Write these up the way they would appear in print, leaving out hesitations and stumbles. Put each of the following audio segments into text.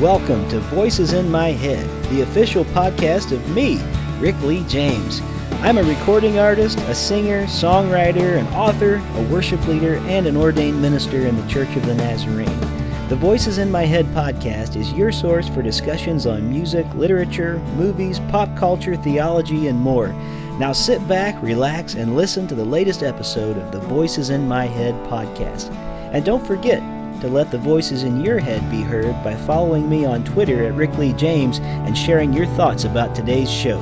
Welcome to Voices in My Head, the official podcast of me, Rick Lee James. I'm a recording artist, a singer, songwriter, an author, a worship leader, and an ordained minister in the Church of the Nazarene. The Voices in My Head podcast is your source for discussions on music, literature, movies, pop culture, theology, and more. Now sit back, relax, and listen to the latest episode of the Voices in My Head podcast. And don't forget to let the voices in your head be heard by following me on Twitter at Rick Lee James and sharing your thoughts about today's show.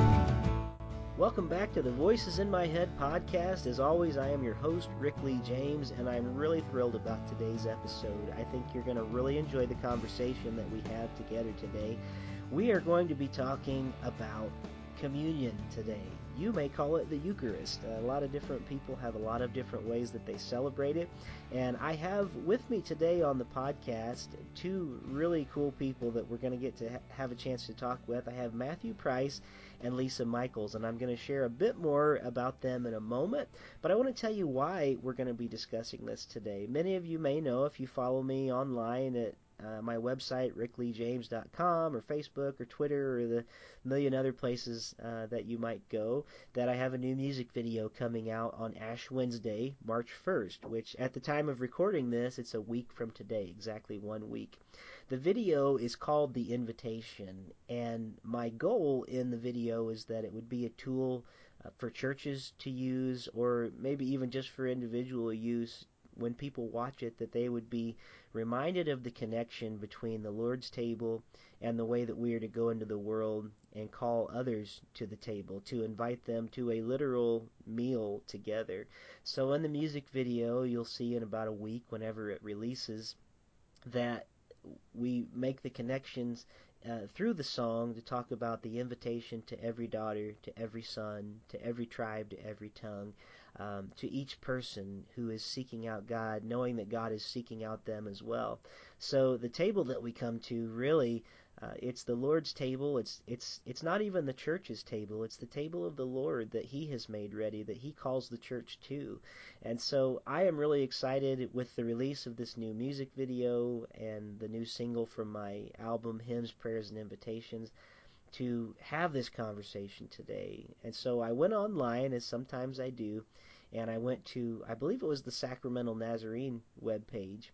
Welcome back to the Voices in My Head podcast. As always, I am your host, Rick Lee James, and I'm really thrilled about today's episode. I think you're going to really enjoy the conversation that we have together today. We are going to be talking about communion today. You may call it the Eucharist. A lot of different people have a lot of different ways that they celebrate it. And I have with me today on the podcast two really cool people that we're going to get to have a chance to talk with. I have Matthew Price and Lisa Michaels, and I'm going to share a bit more about them in a moment, but I want to tell you why we're going to be discussing this today. Many of you may know, if you follow me online at my website, rickleejames.com, or Facebook, or Twitter, or the million other places that you might go, that I have a new music video coming out on Ash Wednesday, March 1st, which at the time of recording this, it's a week from today, exactly 1 week. The video is called The Invitation, and my goal in the video is that it would be a tool for churches to use, or maybe even just for individual use. When people watch it, that they would be reminded of the connection between the Lord's table and the way that we are to go into the world and call others to the table, to invite them to a literal meal together. So in the music video, you'll see in about a week, whenever it releases, that we make the connections through the song to talk about the invitation to every daughter, to every son, to every tribe, to every tongue, to each person who is seeking out God, knowing that God is seeking out them as well. So the table that we come to, really, it's the Lord's table. It's not even the church's table. It's the table of the Lord that He has made ready, that He calls the church to. And so I am really excited with the release of this new music video and the new single from my album, Hymns, Prayers, and Invitations, to have this conversation today. And so I went online, as sometimes I do, and I went to, I believe it was the Sacramental Nazarene webpage,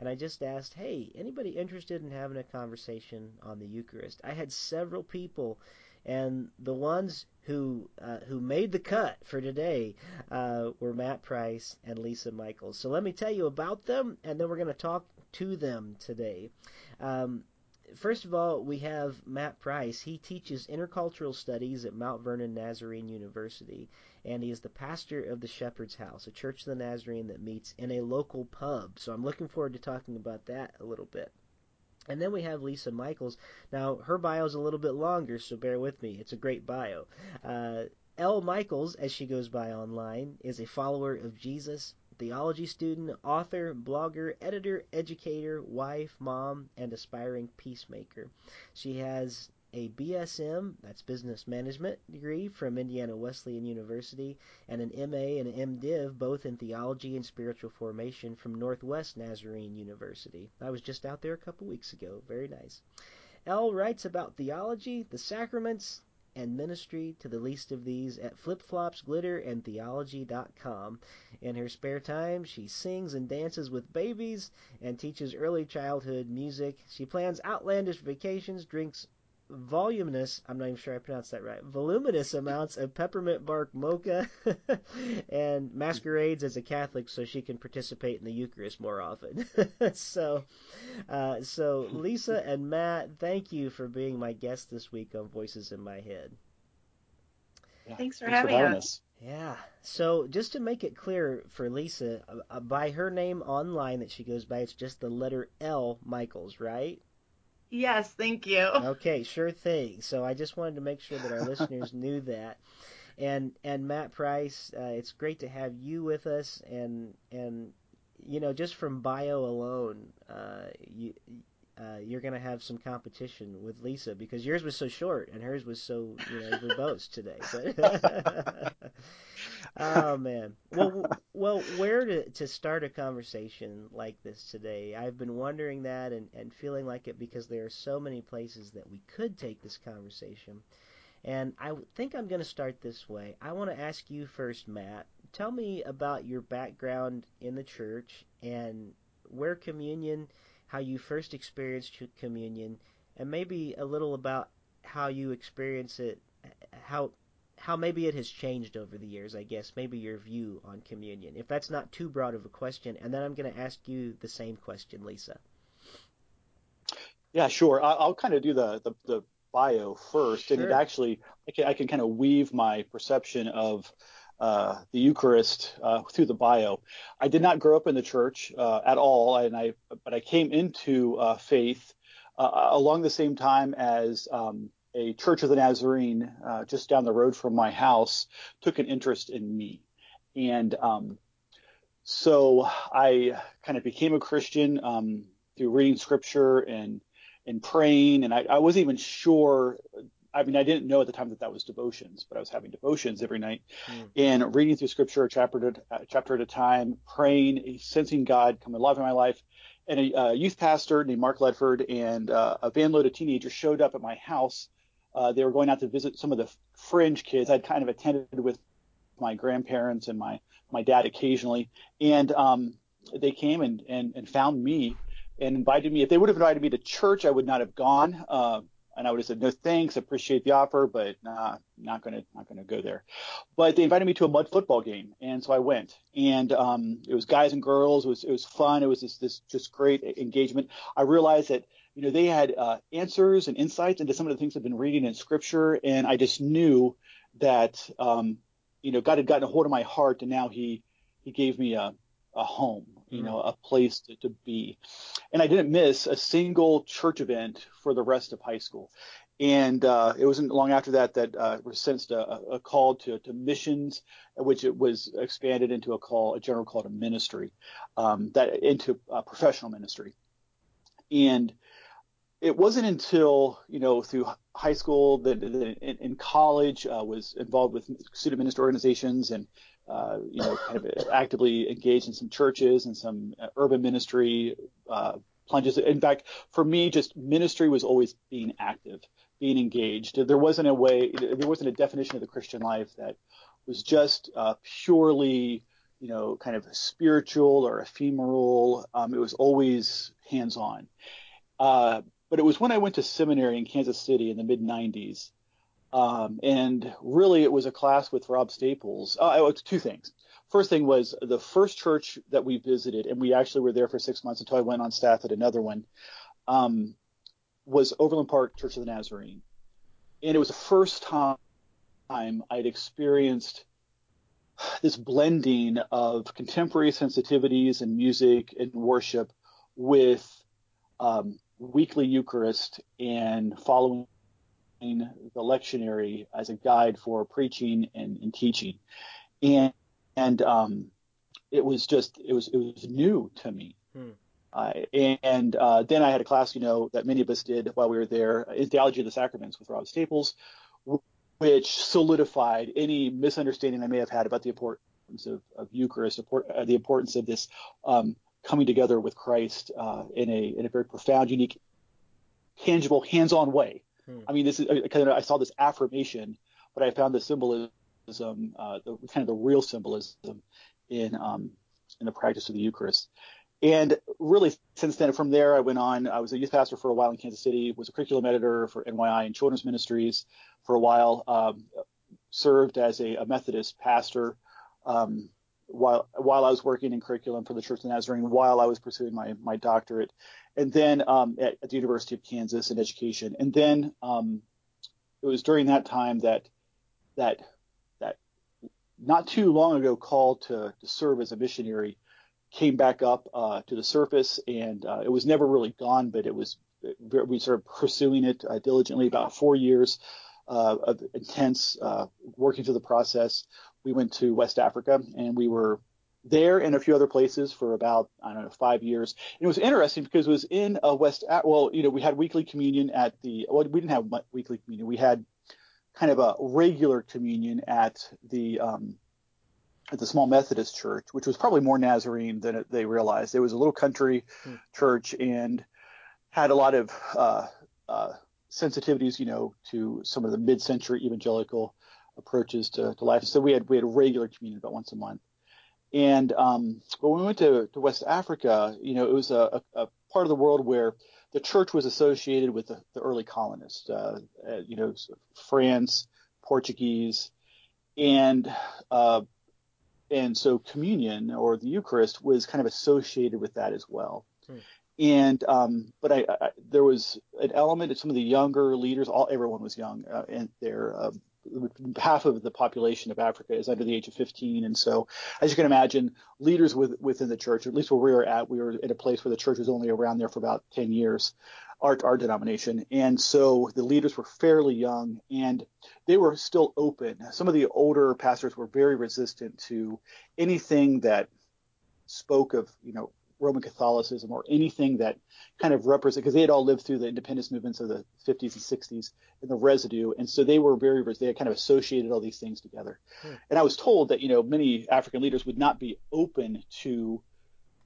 and I just asked, hey, anybody interested in having a conversation on the Eucharist? I had several people, and the ones who made the cut for today were Matt Price and Lisa Michaels. So let me tell you about them, and then we're going to talk to them today. First of all, we have Matt Price. He teaches intercultural studies at Mount Vernon Nazarene University, and he is the pastor of the Shepherd's House, a Church of the Nazarene that meets in a local pub. So I'm looking forward to talking about that a little bit. And then we have Lisa Michaels. Now, her bio is a little bit longer, so bear with me. It's a great bio. L. Michaels, as she goes by online, is a follower of Jesus, theology student, author, blogger, editor, educator, wife, mom, and aspiring peacemaker. She has a BSM, that's business management degree, from Indiana Wesleyan University, and an MA and an MDiv, both in theology and spiritual formation, from Northwest Nazarene University. I was just out there a couple weeks ago. Very nice. Elle writes about theology, the sacraments, and ministry to the least of these at flipflopsglitterandtheology.com. In her spare time, she sings and dances with babies and teaches early childhood music. She plans outlandish vacations, drinks voluminous, I'm not even sure I pronounced that right, voluminous amounts of peppermint bark mocha, and masquerades as a Catholic so she can participate in the Eucharist more often. So Lisa and Matt, thank you for being my guests this week on Voices in My Head. Yeah, thanks for having us. Yeah. So just to make it clear for Lisa, by her name online that she goes by, it's just the letter L Michaels, right? Yes, thank you. Okay, sure thing. So I just wanted to make sure that our listeners knew that. And Matt Price, it's great to have you with us. And you know, just from bio alone, you're going to have some competition with Lisa because yours was so short and hers was so verbose today. But Oh man. Well, where to start a conversation like this today? I've been wondering that and feeling like it, because there are so many places that we could take this conversation. And I think I'm going to start this way. I want to ask you first, Matt. Tell me about your background in the church and where communion, how you first experienced communion, and maybe a little about how you experience it, how maybe it has changed over the years, I guess, maybe your view on communion, if that's not too broad of a question. And then I'm going to ask you the same question, Lisa. Yeah, sure. I'll kind of do the bio first. Sure. And it actually, I can kind of weave my perception of the Eucharist through the bio. I did not grow up in the church at all, but I came into faith along the same time as a Church of the Nazarene just down the road from my house took an interest in me, and so I kind of became a Christian through reading Scripture and praying, and I wasn't even sure. I mean, I didn't know at the time that was devotions, but I was having devotions every night and reading through Scripture chapter at a time, praying, sensing God come alive in my life. And a youth pastor named Mark Ledford and a van load of teenagers showed up at my house. They were going out to visit some of the fringe kids I'd kind of attended with my grandparents and my dad occasionally. And they came and found me and invited me. If they would have invited me to church, I would not have gone. And I would have said, no, thanks, appreciate the offer, but nah, not gonna go there. But they invited me to a mud football game, and so I went. And it was guys and girls. It was fun. It was this just great engagement. I realized that, you know, they had answers and insights into some of the things I've been reading in Scripture, and I just knew that, you know, God had gotten a hold of my heart, and now he gave me a home, you know, a place to be. And I didn't miss a single church event for the rest of high school. And it wasn't long after that we sensed a call to missions, which it was expanded into a general call to ministry, into professional ministry. And it wasn't until, you know, through high school that in college was involved with student ministry organizations and, you know, kind of actively engaged in some churches and some urban ministry plunges. In fact, for me, just ministry was always being active, being engaged. There wasn't a definition of the Christian life that was just purely, you know, kind of spiritual or ephemeral. It was always hands-on. But it was when I went to seminary in Kansas City in the mid-90s, and really it was a class with Rob Staples. It was two things. First thing was the first church that we visited, and we actually were there for 6 months until I went on staff at another one, was Overland Park Church of the Nazarene. And it was the first time I'd experienced this blending of contemporary sensitivities and music and worship with weekly Eucharist and following the lectionary as a guide for preaching and teaching, and it was new to me. Then I had a class, you know, that many of us did while we were there, in Theology of the Sacraments with Rob Staples, which solidified any misunderstanding I may have had about the importance of Eucharist, the importance of this coming together with Christ in a very profound, unique, tangible, hands-on way. I mean, this is kind of, I saw this affirmation, but I found the symbolism, the real symbolism in the practice of the Eucharist. And really, since then, from there, I went on. I was a youth pastor for a while in Kansas City. Was a curriculum editor for NYI and children's ministries for a while. Served as a Methodist pastor while I was working in curriculum for the Church of the Nazarene, while I was pursuing my doctorate, and then at the University of Kansas in education. And then it was during that time that not too long ago call to serve as a missionary came back up to the surface, and it was never really gone, but we started pursuing it diligently. About 4 years of intense working through the process. We went to West Africa, and we were there and a few other places for about, I don't know, 5 years. And it was interesting because it was in we had weekly communion we didn't have weekly communion. We had kind of a regular communion at the at the small Methodist church, which was probably more Nazarene than they realized. It was a little country church and had a lot of sensitivities, you know, to some of the mid-century evangelical approaches to life. So we had regular communion about once a month. And when we went to West Africa, you know, it was a part of the world where the church was associated with the early colonists, you know, France, Portuguese, and so communion or the Eucharist was kind of associated with that as well. And but I there was an element of some of the younger leaders. Everyone was young, and their half of the population of Africa is under the age of 15, and so as you can imagine, leaders within the church, at least where we were at, we were at a place where the church was only around there for about 10 years, our denomination, and so the leaders were fairly young, and they were still open. Some of the older pastors were very resistant to anything that spoke of, you know, Roman Catholicism or anything that kind of represented, because they had all lived through the independence movements of the 50s and 60s and the residue. And so they were very, they had kind of associated all these things together. And I was told that, you know, many African leaders would not be open to,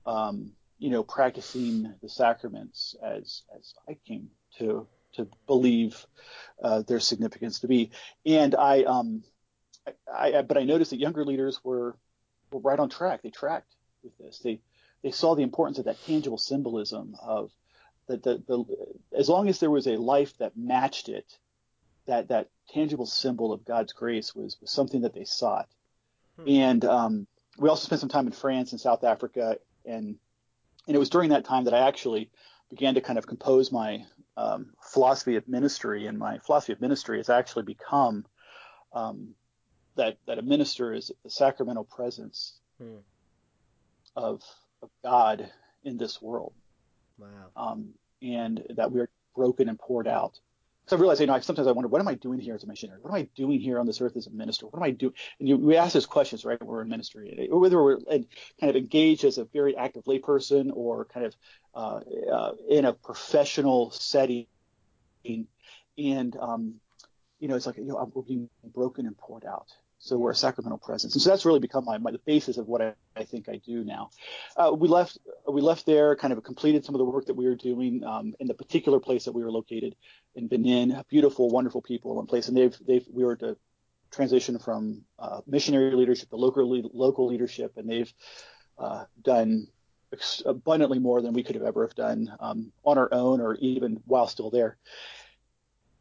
you know, practicing the sacraments as I came to believe their significance to be. And but I noticed that younger leaders were right on track. They tracked with this. They saw the importance of that tangible symbolism of the as long as there was a life that matched it, that tangible symbol of God's grace was something that they sought. And we also spent some time in France and South Africa, and it was during that time that I actually began to kind of compose my philosophy of ministry, and my philosophy of ministry has actually become that a minister is the sacramental presence of God in this world. Wow. And that we are broken and poured out. So I realized, you know, sometimes I wonder, what am I doing here as a missionary? What am I doing here on this earth as a minister? What am I doing? And we ask those questions, right? When we're in ministry, whether we're kind of engaged as a very active layperson or kind of in a professional setting. And, you know, it's like, you know, we're being broken and poured out. So we're a sacramental presence. And so that's really become the basis of what I think I do now. We left there, kind of completed some of the work that we were doing in the particular place that we were located in Benin. Beautiful, wonderful people and place. And we were to transition from missionary leadership to local leadership. And they've done abundantly more than we could have ever have done on our own or even while still there.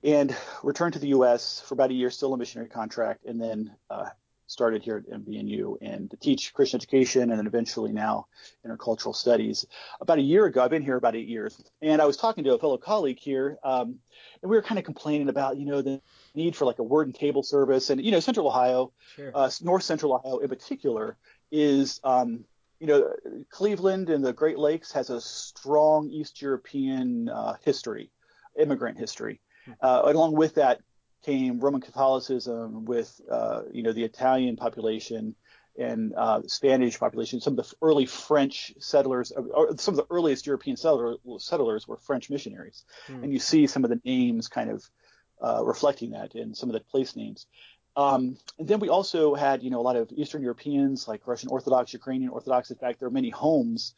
And returned to the U.S. for about a year, still a missionary contract, and then started here at MVNU and to teach Christian education and then eventually now intercultural studies. About a year ago, I've been here about 8 years, and I was talking to a fellow colleague here, and we were kind of complaining about, you know, the need for like a word and table service. And, you know, Central Ohio, North Central Ohio in particular is, you know, Cleveland and the Great Lakes has a strong East European history, immigrant history. Along with that came Roman Catholicism with, you know, the Italian population and Spanish population. Some of the early French settlers, or some of the earliest European settlers were French missionaries. And you see some of the names kind of reflecting that in some of the place names. And then we also had, you know, a lot of Eastern Europeans like Russian Orthodox, Ukrainian Orthodox. In fact, there are many homes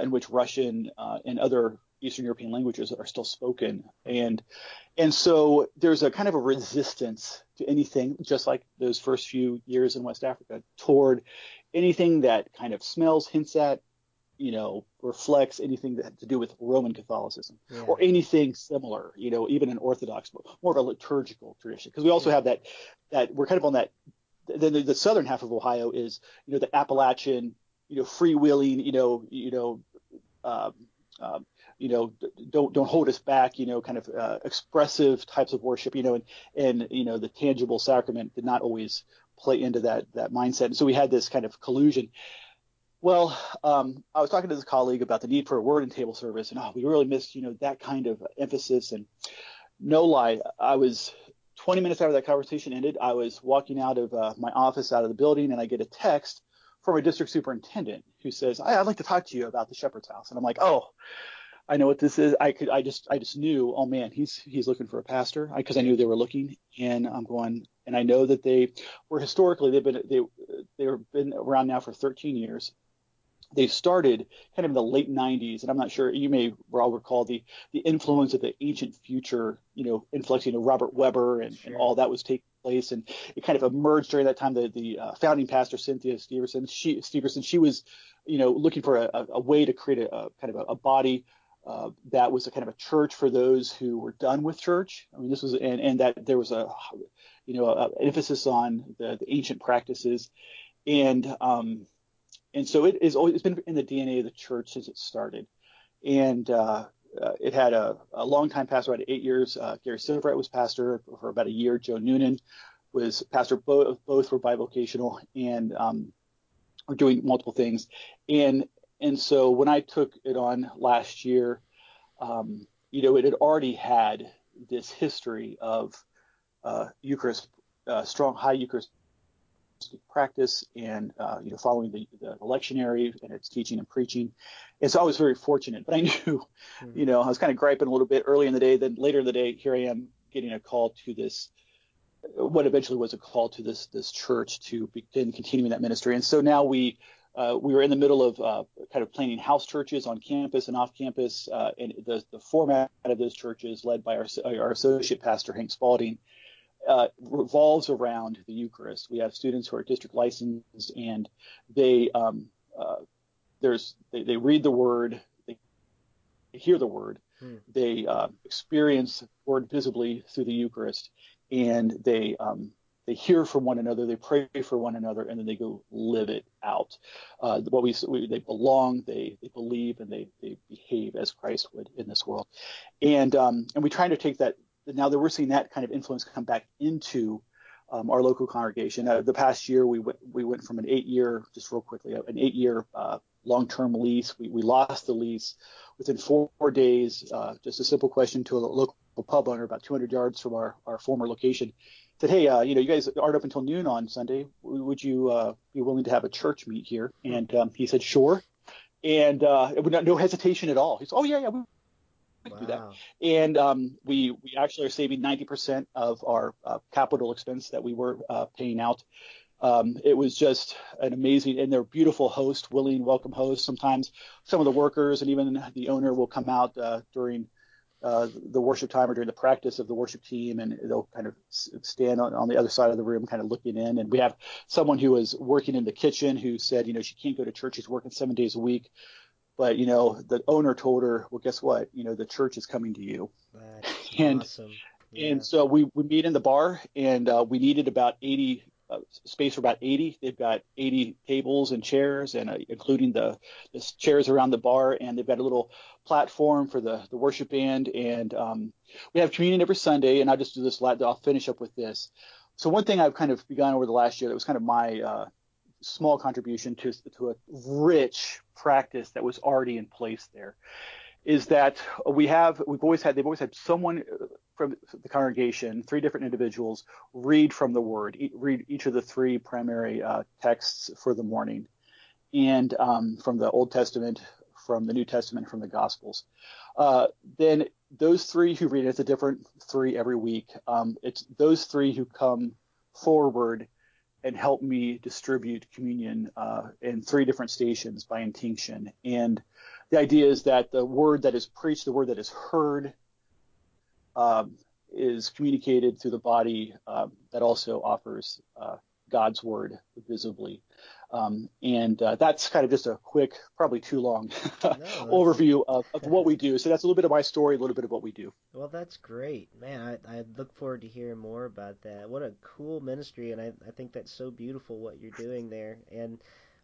in which Russian and other Eastern European languages are still spoken. And so there's a kind of a resistance to anything, just like those first few years in West Africa, toward anything that kind of smells, hints at, you know, reflects anything that had to do with Roman Catholicism or anything similar, you know, even an Orthodox, more of a liturgical tradition. Because we also have that we're kind of on that. The southern half of Ohio is, you know, the Appalachian, you know, freewheeling, you know, don't hold us back, you know, kind of expressive types of worship, you know, and you know, the tangible sacrament did not always play into that mindset. And so we had this kind of collusion. Well, I was talking to this colleague about the need for a word and table service, and we really missed, you know, that kind of emphasis. And no lie, I was 20 minutes after that conversation ended, I was walking out of my office, out of the building, and I get a text from a district superintendent who says, I'd like to talk to you about the Shepherd's House. And I'm like, oh, I know what this is. I just knew, oh man, he's looking for a pastor because I knew they were looking. And I'm going, And I know that they were historically, they've been around now for 13 years. They started kind of in the late 90s, and I'm not sure, you may all recall the influence of the ancient future, influx, Robert Weber and, sure. and all that was taking place, and it kind of emerged during that time. The founding pastor, Cynthia Severson, she was, looking for a way to create a kind of a body that was a kind of a church for those who were done with church. I mean, this was and that there was an emphasis on the ancient practices, and so it's been in the DNA of the church since it started. And it had a long-time pastor, about 8 years. Gary Silverite was pastor for about a year. Joe Noonan was pastor. Both were bivocational and were doing multiple things. And so when I took it on last year, it had already had this history of Eucharist, strong high Eucharist practice and following the lectionary and its teaching and preaching. And so I was very fortunate, but I knew I was kind of griping a little bit early in the day, then later in the day here I am getting a call to this, what eventually was a call to this church to begin continuing that ministry. And so now we were in the middle of kind of planning house churches on campus and off campus, and the format of those churches, led by our associate pastor Hank Spalding, revolves around the Eucharist. We have students who are district licensed, and they read the Word, they hear the Word, they experience the Word visibly through the Eucharist, and they hear from one another, they pray for one another, and then they go live it out. They belong, they believe, and they behave as Christ would in this world. And we try to take that. Now that we're seeing that kind of influence come back into our local congregation. The past year, we went from an 8-year, just real quickly, an 8-year long-term lease. We lost the lease within 4 days. Just a simple question to a local pub owner about 200 yards from our former location. Said, hey, you guys aren't up until noon on Sunday. Would you be willing to have a church meet here? And he said, sure. And no hesitation at all. He said, oh, yeah, do that. And we actually are saving 90% of our capital expense that we were paying out. It was just an amazing, and they're beautiful hosts, willing, welcome hosts. Sometimes some of the workers and even the owner will come out during the worship time or during the practice of the worship team, and they'll kind of stand on the other side of the room kind of looking in. And we have someone who was working in the kitchen who said, she can't go to church. She's working 7 days a week. But, the owner told her, well, guess what? The church is coming to you. That's awesome. Yeah. And so we meet in the bar, and we needed about 80 space for about 80. They've got 80 tables and chairs, and including the chairs around the bar. And they've got a little platform for the worship band. And we have communion every Sunday. And I'll just do this. I'll finish up with this. So one thing I've kind of begun over the last year that was kind of my small contribution to a rich practice that was already in place there is that they've always had someone from the congregation, 3 different individuals, read from the Word, read each of the 3 primary texts for the morning, and from the Old Testament, from the New Testament, from the Gospels. Then those 3 who read, it's a different 3 every week. It's those 3 who come forward and help me distribute communion in 3 different stations by intinction. And the idea is that the Word that is preached, the Word that is heard, is communicated through the body that also offers God's Word visibly. And that's kind of just a quick, probably too long overview of what we do. So that's a little bit of my story, a little bit of what we do. Well, that's great. Man, I look forward to hearing more about that. What a cool ministry, and I think that's so beautiful what you're doing there. And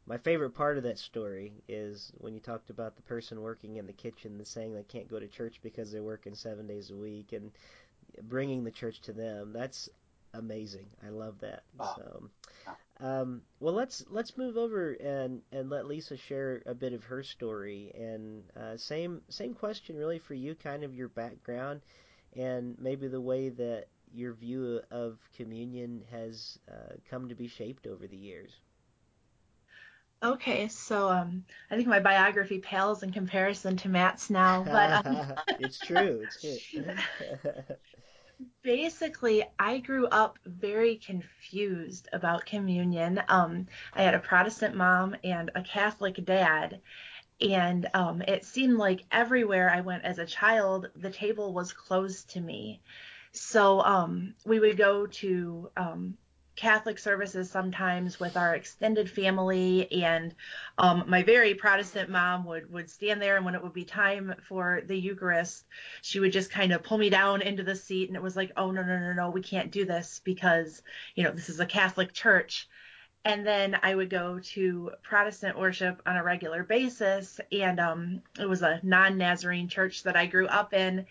my favorite part of that story is when you talked about the person working in the kitchen and saying they can't go to church because they're working 7 days a week and bringing the church to them. That's amazing. I love that. So, well, let's move over and let Lisa share a bit of her story. And same question really for you, kind of your background and maybe the way that your view of communion has come to be shaped over the years. Okay, so I think my biography pales in comparison to Matt's now, but it's true. Basically, I grew up very confused about communion. I had a Protestant mom and a Catholic dad. And it seemed like everywhere I went as a child, the table was closed to me. So we would go to Catholic services sometimes with our extended family, and my very Protestant mom would stand there, and when it would be time for the Eucharist, she would just kind of pull me down into the seat, and it was like, oh, no, we can't do this because, you know, this is a Catholic church. And then I would go to Protestant worship on a regular basis, and it was a non-Nazarene church that I grew up in,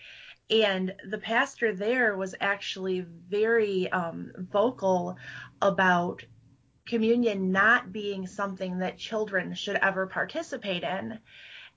and the pastor there was actually very vocal about communion not being something that children should ever participate in.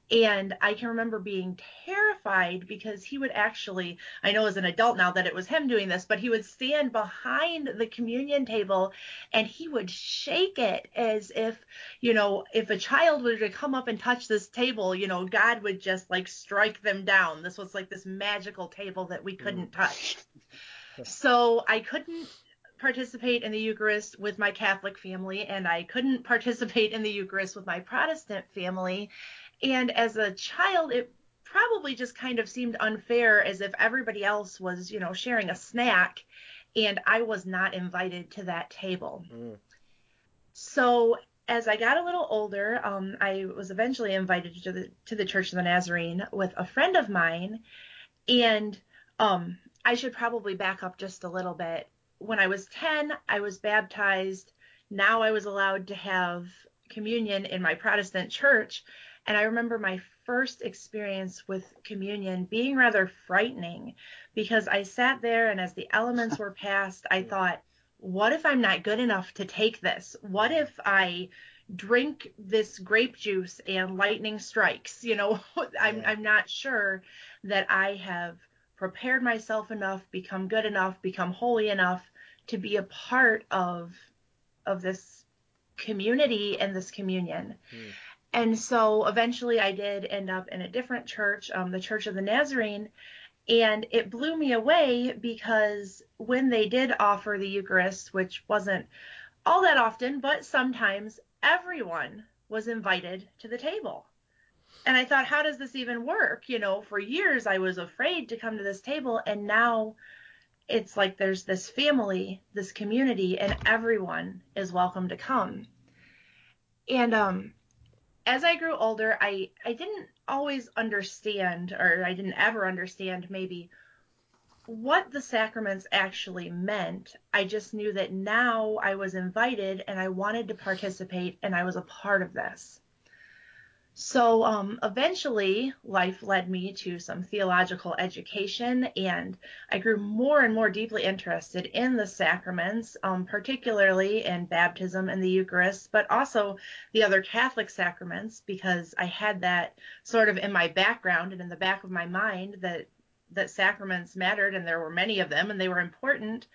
And I can remember being terrified because he would actually, I know as an adult now that it was him doing this, but he would stand behind the communion table and he would shake it as if, you know, if a child were to come up and touch this table, you know, God would just like strike them down. This was like this magical table that we couldn't touch. So I couldn't participate in the Eucharist with my Catholic family, and I couldn't participate in the Eucharist with my Protestant family. And as a child, it probably just kind of seemed unfair, as if everybody else was, you know, sharing a snack and I was not invited to that table. Mm. So as I got a little older, I was eventually invited to the Church of the Nazarene with a friend of mine. And I should probably back up just a little bit. When I was 10, I was baptized. Now I was allowed to have communion in my Protestant church. And I remember my first experience with communion being rather frightening, because I sat there and as the elements were passed, I thought, what if I'm not good enough to take this? What if I drink this grape juice and lightning strikes? You know, I'm not sure that I have prepared myself enough, become good enough, become holy enough to be a part of this community and this communion. Mm. And so eventually I did end up in a different church, the Church of the Nazarene, and it blew me away because when they did offer the Eucharist, which wasn't all that often, but sometimes, everyone was invited to the table. And I thought, how does this even work? You know, for years I was afraid to come to this table, and now it's like there's this family, this community, and everyone is welcome to come. And as I grew older, I didn't always understand, or I didn't ever understand maybe what the sacraments actually meant. I just knew that now I was invited and I wanted to participate and I was a part of this. So eventually life led me to some theological education, and I grew more and more deeply interested in the sacraments, particularly in baptism and the Eucharist, but also the other Catholic sacraments, because I had that sort of in my background and in the back of my mind that sacraments mattered, and there were many of them and they were important.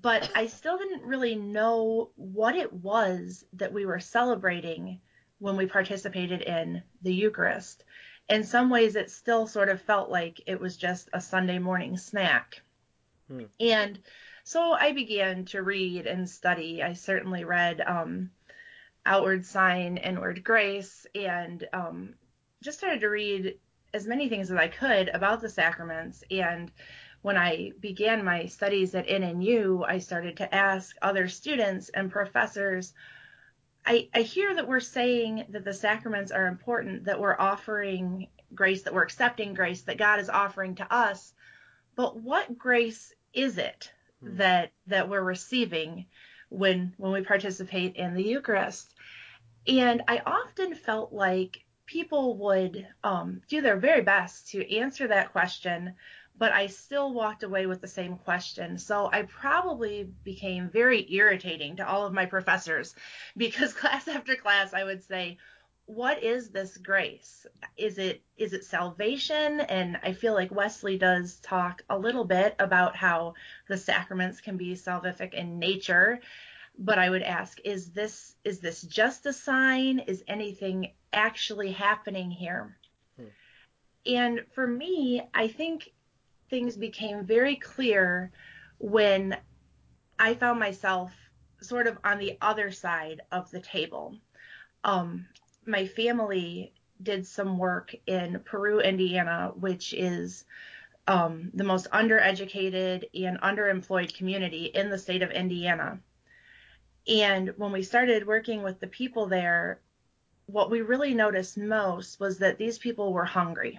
But I still didn't really know what it was that we were celebrating when we participated in the Eucharist. In some ways, it still sort of felt like it was just a Sunday morning snack. Hmm. And so I began to read and study. I certainly read Outward Sign, Inward Grace, and just started to read as many things as I could about the sacraments. And when I began my studies at NNU, I started to ask other students and professors, I hear that we're saying that the sacraments are important, that we're offering grace, that we're accepting grace, that God is offering to us. But what grace is it that we're receiving when we participate in the Eucharist? And I often felt like people would do their very best to answer that question, but I still walked away with the same question. So I probably became very irritating to all of my professors, because class after class I would say, what is this grace? Is it salvation? And I feel like Wesley does talk a little bit about how the sacraments can be salvific in nature. But I would ask, is this just a sign? Is anything actually happening here? And for me, I think things became very clear when I found myself sort of on the other side of the table. My family did some work in Peru, Indiana, which is the most undereducated and underemployed community in the state of Indiana. And when we started working with the people there, what we really noticed most was that these people were hungry.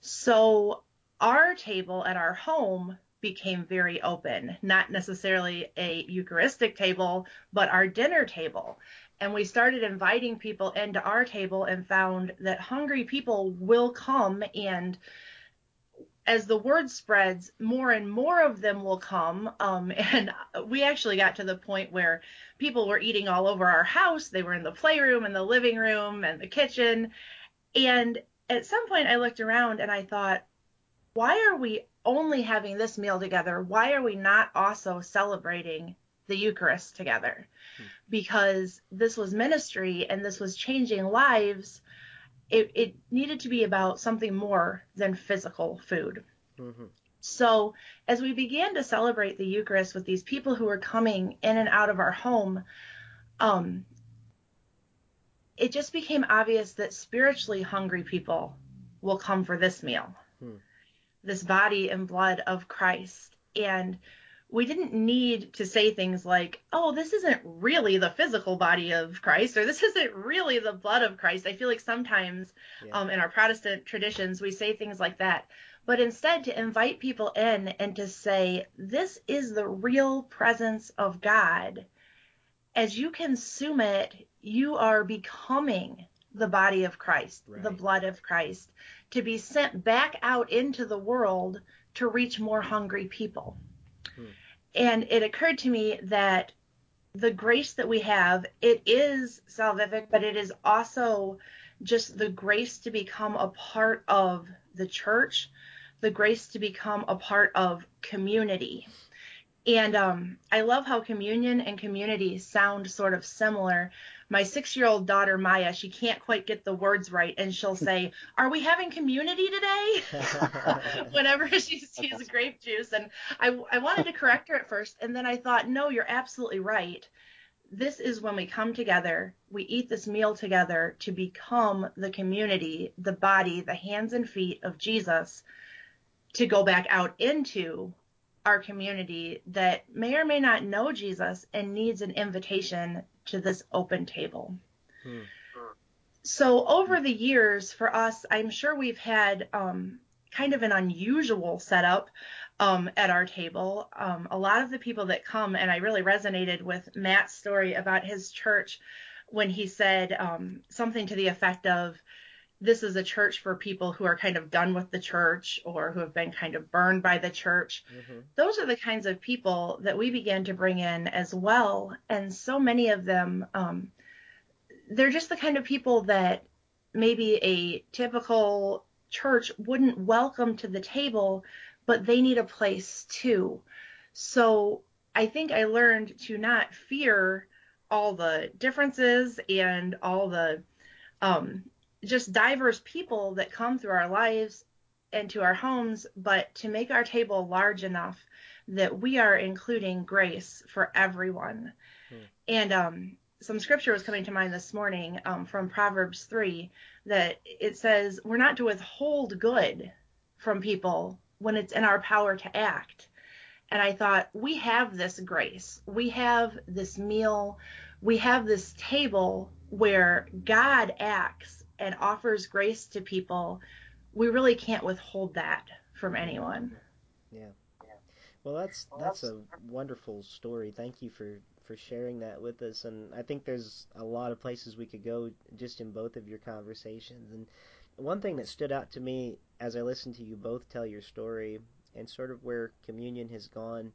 So our table at our home became very open, not necessarily a Eucharistic table, but our dinner table. And we started inviting people into our table and found that hungry people will come. And as the word spreads, more and more of them will come. And we actually got to the point where people were eating all over our house. They were in the playroom and the living room and the kitchen. And at some point I looked around and I thought, why are we only having this meal together? Why are we not also celebrating the Eucharist together? Because this was ministry and this was changing lives. It needed to be about something more than physical food. So as we began to celebrate the Eucharist with these people who were coming in and out of our home, it just became obvious that spiritually hungry people will come for this meal, this body and blood of Christ. And we didn't need to say things like, oh, this isn't really the physical body of Christ, or this isn't really the blood of Christ. I feel like sometimes in our Protestant traditions, we say things like that, but instead to invite people in and to say, this is the real presence of God. As you consume it, you are becoming the body of Christ, the blood of Christ, to be sent back out into the world to reach more hungry people. And it occurred to me that the grace that we have, it is salvific, but it is also just the grace to become a part of the church, the grace to become a part of community. And I love how communion and community sound sort of similar. My 6-year-old daughter, Maya, she can't quite get the words right, and she'll say, are we having community today? Whenever she sees grape juice. And I wanted to correct her at first, and then I thought, no, you're absolutely right. This is when we come together, we eat this meal together to become the community, the body, the hands and feet of Jesus, to go back out into our community that may or may not know Jesus and needs an invitation to this open table. So over the years for us, I'm sure we've had kind of an unusual setup at our table. A lot of the people that come, and I really resonated with Matt's story about his church when he said something to the effect of, this is a church for people who are kind of done with the church or who have been kind of burned by the church. Those are the kinds of people that we began to bring in as well. And so many of them, they're just the kind of people that maybe a typical church wouldn't welcome to the table, but they need a place too. So I think I learned to not fear all the differences and all the, just diverse people that come through our lives and to our homes, but to make our table large enough that we are including grace for everyone. And some scripture was coming to mind this morning from Proverbs 3 that it says, we're not to withhold good from people when it's in our power to act. And I thought, we have this grace, we have this meal, we have this table where God acts and offers grace to people. We really can't withhold that from anyone. Well, that's a wonderful story. Thank you for sharing that with us. And I think there's a lot of places we could go just in both of your conversations. And one thing that stood out to me as I listened to you both tell your story and sort of where communion has gone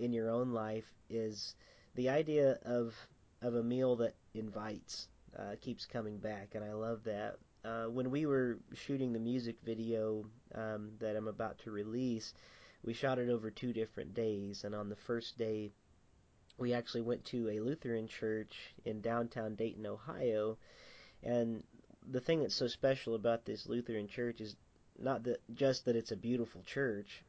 in your own life is the idea of a meal that invites. Keeps coming back, and I love that. When we were shooting the music video that I'm about to release, we shot it over 2 different days, and on the first day, we actually went to a Lutheran church in downtown Dayton, Ohio, and the thing that's so special about this Lutheran church is Not that just that it's a beautiful church,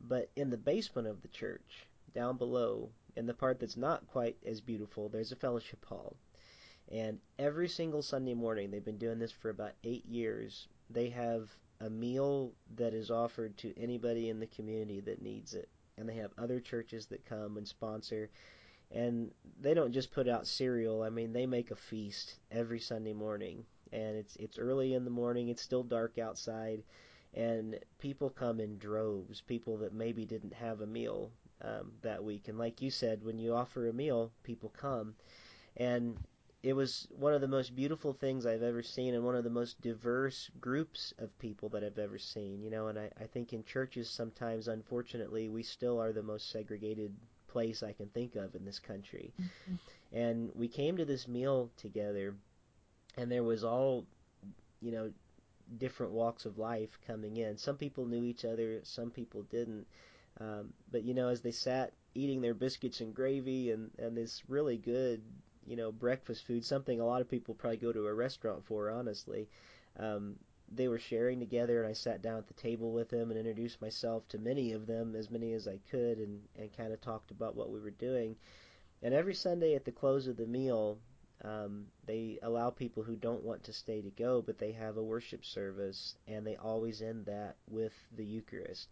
but in the basement of the church, down below, in the part that's not quite as beautiful, there's a fellowship hall. And every single Sunday morning, they've been doing this for about 8 years, they have a meal that is offered to anybody in the community that needs it. And they have other churches that come and sponsor. And they don't just put out cereal. I mean, they make a feast every Sunday morning. And it's early in the morning. It's still dark outside. And people come in droves, people that maybe didn't have a meal that week. And like you said, when you offer a meal, people come. And it was one of the most beautiful things I've ever seen, and one of the most diverse groups of people that I've ever seen. You know, and I think in churches sometimes, unfortunately, we still are the most segregated place I can think of in this country. Mm-hmm. And we came to this meal together, and there was all, you know, different walks of life coming in. Some people knew each other, some people didn't. But, you know, as they sat eating their biscuits and gravy and this really good, you know, breakfast food, something a lot of people probably go to a restaurant for, honestly. They were sharing together, and I sat down at the table with them and introduced myself to many of them, as many as I could, and kind of talked about what we were doing. And every Sunday at the close of the meal, they allow people who don't want to stay to go, but they have a worship service, and they always end that with the Eucharist,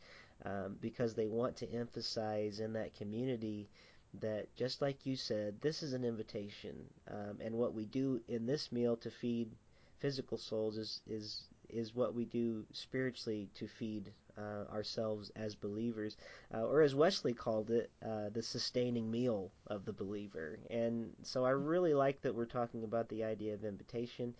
because they want to emphasize in that community that, just like you said, this is an invitation, and what we do in this meal to feed physical souls is what we do spiritually to feed ourselves as believers, or as Wesley called it, the sustaining meal of the believer. And so I really like that we're talking about the idea of invitation.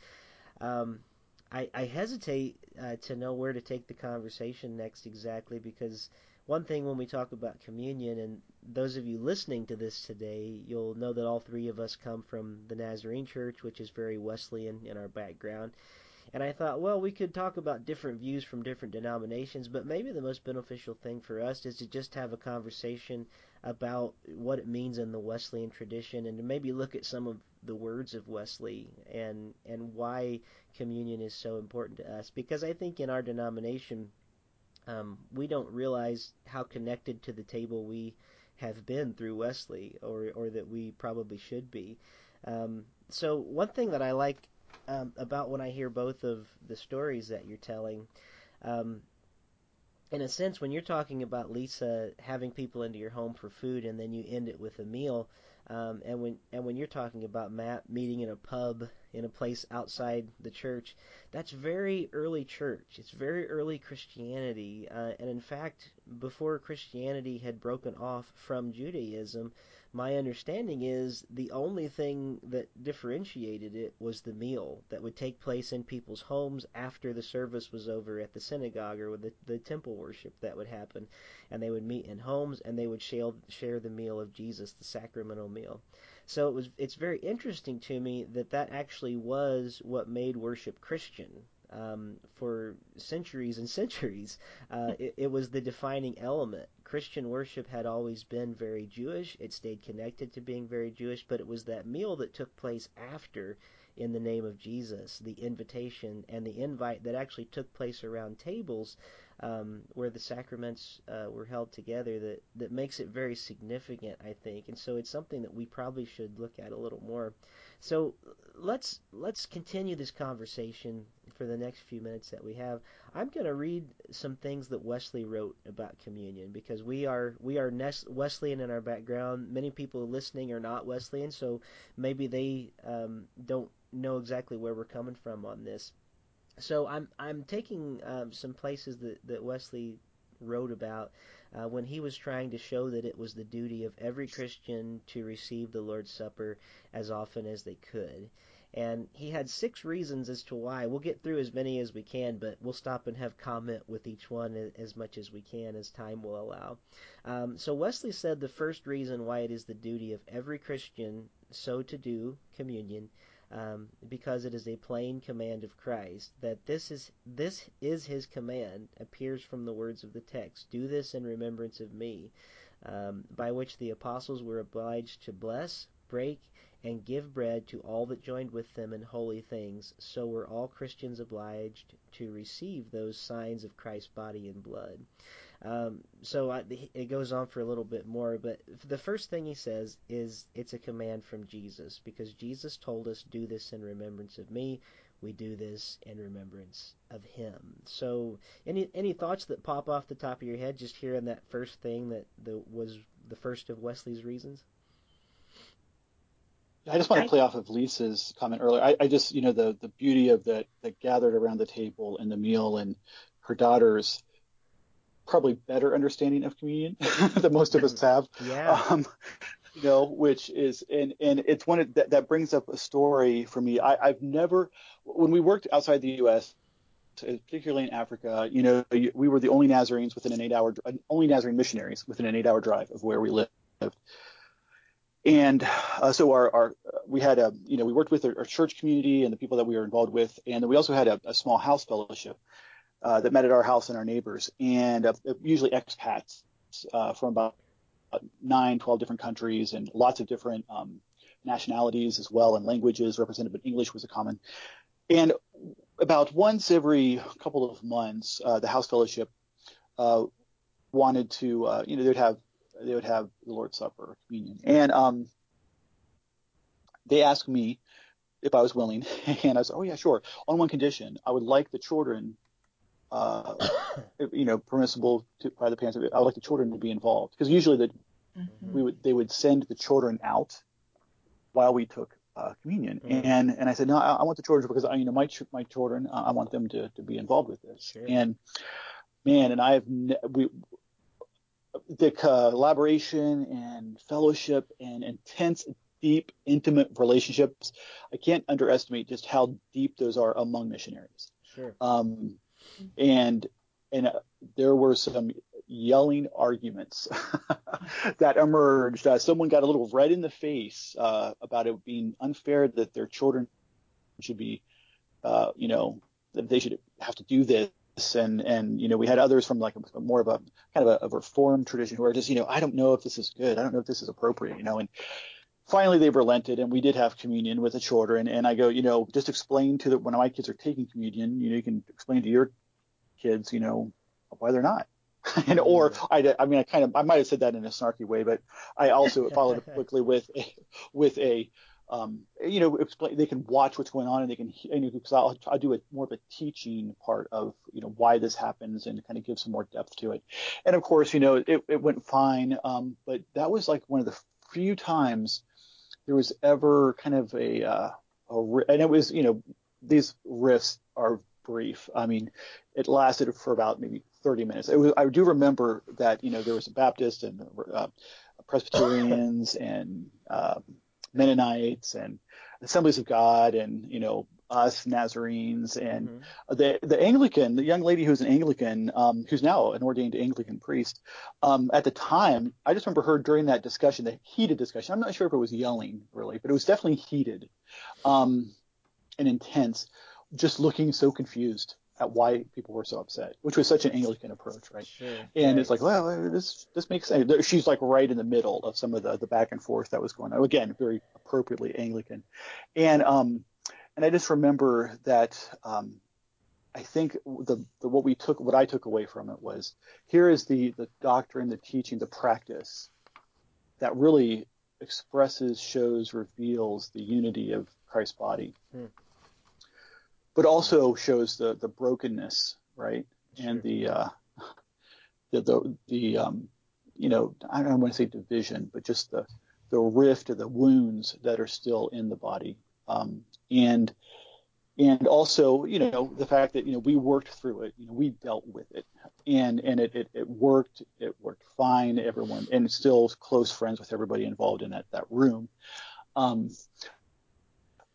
I hesitate to know where to take the conversation next exactly, because one thing when we talk about communion, and those of you listening to this today, you'll know that all three of us come from the Nazarene Church, which is very Wesleyan in our background. And I thought, well, we could talk about different views from different denominations, but maybe the most beneficial thing for us is to just have a conversation about what it means in the Wesleyan tradition, and to maybe look at some of the words of Wesley and why communion is so important to us. Because I think in our denomination, we don't realize how connected to the table we have been through Wesley, or that we probably should be. So one thing that I like about when I hear both of the stories that you're telling, in a sense, when you're talking about, Lisa, having people into your home for food and then you end it with a meal, and when you're talking about Matt meeting in a pub in a place outside the church, that's very early church. It's very early Christianity, and in fact, before Christianity had broken off from Judaism, my understanding is the only thing that differentiated it was the meal that would take place in people's homes after the service was over at the synagogue, or with the temple worship that would happen. And they would meet in homes, and they would share the meal of Jesus, the sacramental meal. So it's very interesting to me that actually was what made worship Christian. For centuries and centuries, it was the defining element. Christian worship had always been very Jewish. It stayed connected to being very Jewish, but it was that meal that took place after, in the name of Jesus, the invitation and the invite, that actually took place around tables where the sacraments were held together, that makes it very significant, I think. And so it's something that we probably should look at a little more. So let's continue this conversation for the next few minutes that we have. I'm going to read some things that Wesley wrote about communion, because we are Wesleyan in our background. Many people listening are not Wesleyan, so maybe they don't know exactly where we're coming from on this. So I'm taking some places that Wesley wrote about when he was trying to show that it was the duty of every Christian to receive the Lord's Supper as often as they could. And he had 6 reasons as to why. We'll get through as many as we can, but we'll stop and have comment with each one as much as we can, as time will allow. So Wesley said the first reason why it is the duty of every Christian so to do communion, because it is a plain command of Christ, that this is his command, appears from the words of the text. Do this in remembrance of me, by which the apostles were obliged to bless, break, and give bread to all that joined with them in holy things, so were all Christians obliged to receive those signs of Christ's body and blood. It goes on for a little bit more, but the first thing he says is it's a command from Jesus, because Jesus told us, do this in remembrance of me. We do this in remembrance of him. So any thoughts that pop off the top of your head just hearing that first thing that was the first of Wesley's reasons? I just want to play off of Lisa's comment earlier. I just the beauty of that gathered around the table and the meal and her daughter's probably better understanding of communion than most of us have. Yeah. Which is, and it's one that brings up a story for me. I've never, when we worked outside the U.S., particularly in Africa, we were the only Nazarenes within only Nazarene missionaries within an 8-hour drive of where we lived. And so we had we worked with our church community and the people that we were involved with, and then we also had a small house fellowship that met at our house and our neighbors, and usually expats from about 9-12 different countries and lots of different nationalities as well and languages represented, but English was a common. And about once every couple of months, the house fellowship wanted to they would have the Lord's Supper or communion. And they asked me if I was willing, and I said, oh, yeah, sure, on one condition. I would like the children, permissible by the parents, I would like the children to be involved. Because usually mm-hmm. they would send the children out while we took communion. Mm-hmm. And I said, no, I want the children, because my children, I want them to be involved with this. Sure. And, man, and I have the collaboration and fellowship and intense, deep, intimate relationships. I can't underestimate just how deep those are among missionaries. Sure. And there were some yelling arguments that emerged. Someone got a little red in the face about it being unfair that their children should be, that they should have to do this. And we had others from like more of a reformed tradition who are just, I don't know if this is good. I don't know if this is appropriate, and finally they've relented, and we did have communion with the children. And I go, just explain to when my kids are taking communion, you can explain to your kids, why they're not. And, or I might've said that in a snarky way, but I also followed up quickly with explain. They can watch what's going on, and they can. Because I'll do more of a teaching part of why this happens, and kind of give some more depth to it. And of course, it went fine. But that was like one of the few times there was ever kind of and it was these riffs are brief. I mean, it lasted for about maybe 30 minutes. I do remember that there was a Baptist and Presbyterians and Mennonites and Assemblies of God and us Nazarenes and mm-hmm. the Anglican, the young lady who's an Anglican, who's now an ordained Anglican priest. At the time, I just remember her during that discussion, the heated discussion. I'm not sure if it was yelling really, but it was definitely heated and intense, just looking so confused at why people were so upset, which was such an Anglican approach, right? Sure, and right. It's like, well, this makes sense. She's like right in the middle of some of the back and forth that was going on. Again, very appropriately Anglican, and I just remember that I think what I took away from it was, here is the doctrine, the teaching, the practice that really expresses, shows, reveals the unity of Christ's body. Hmm. But also shows the brokenness, right? Sure. And I don't want to say division, but just the rift or the wounds that are still in the body, and also the fact that we worked through it, we dealt with it, and it worked fine. Everyone, and still close friends with everybody involved in that room.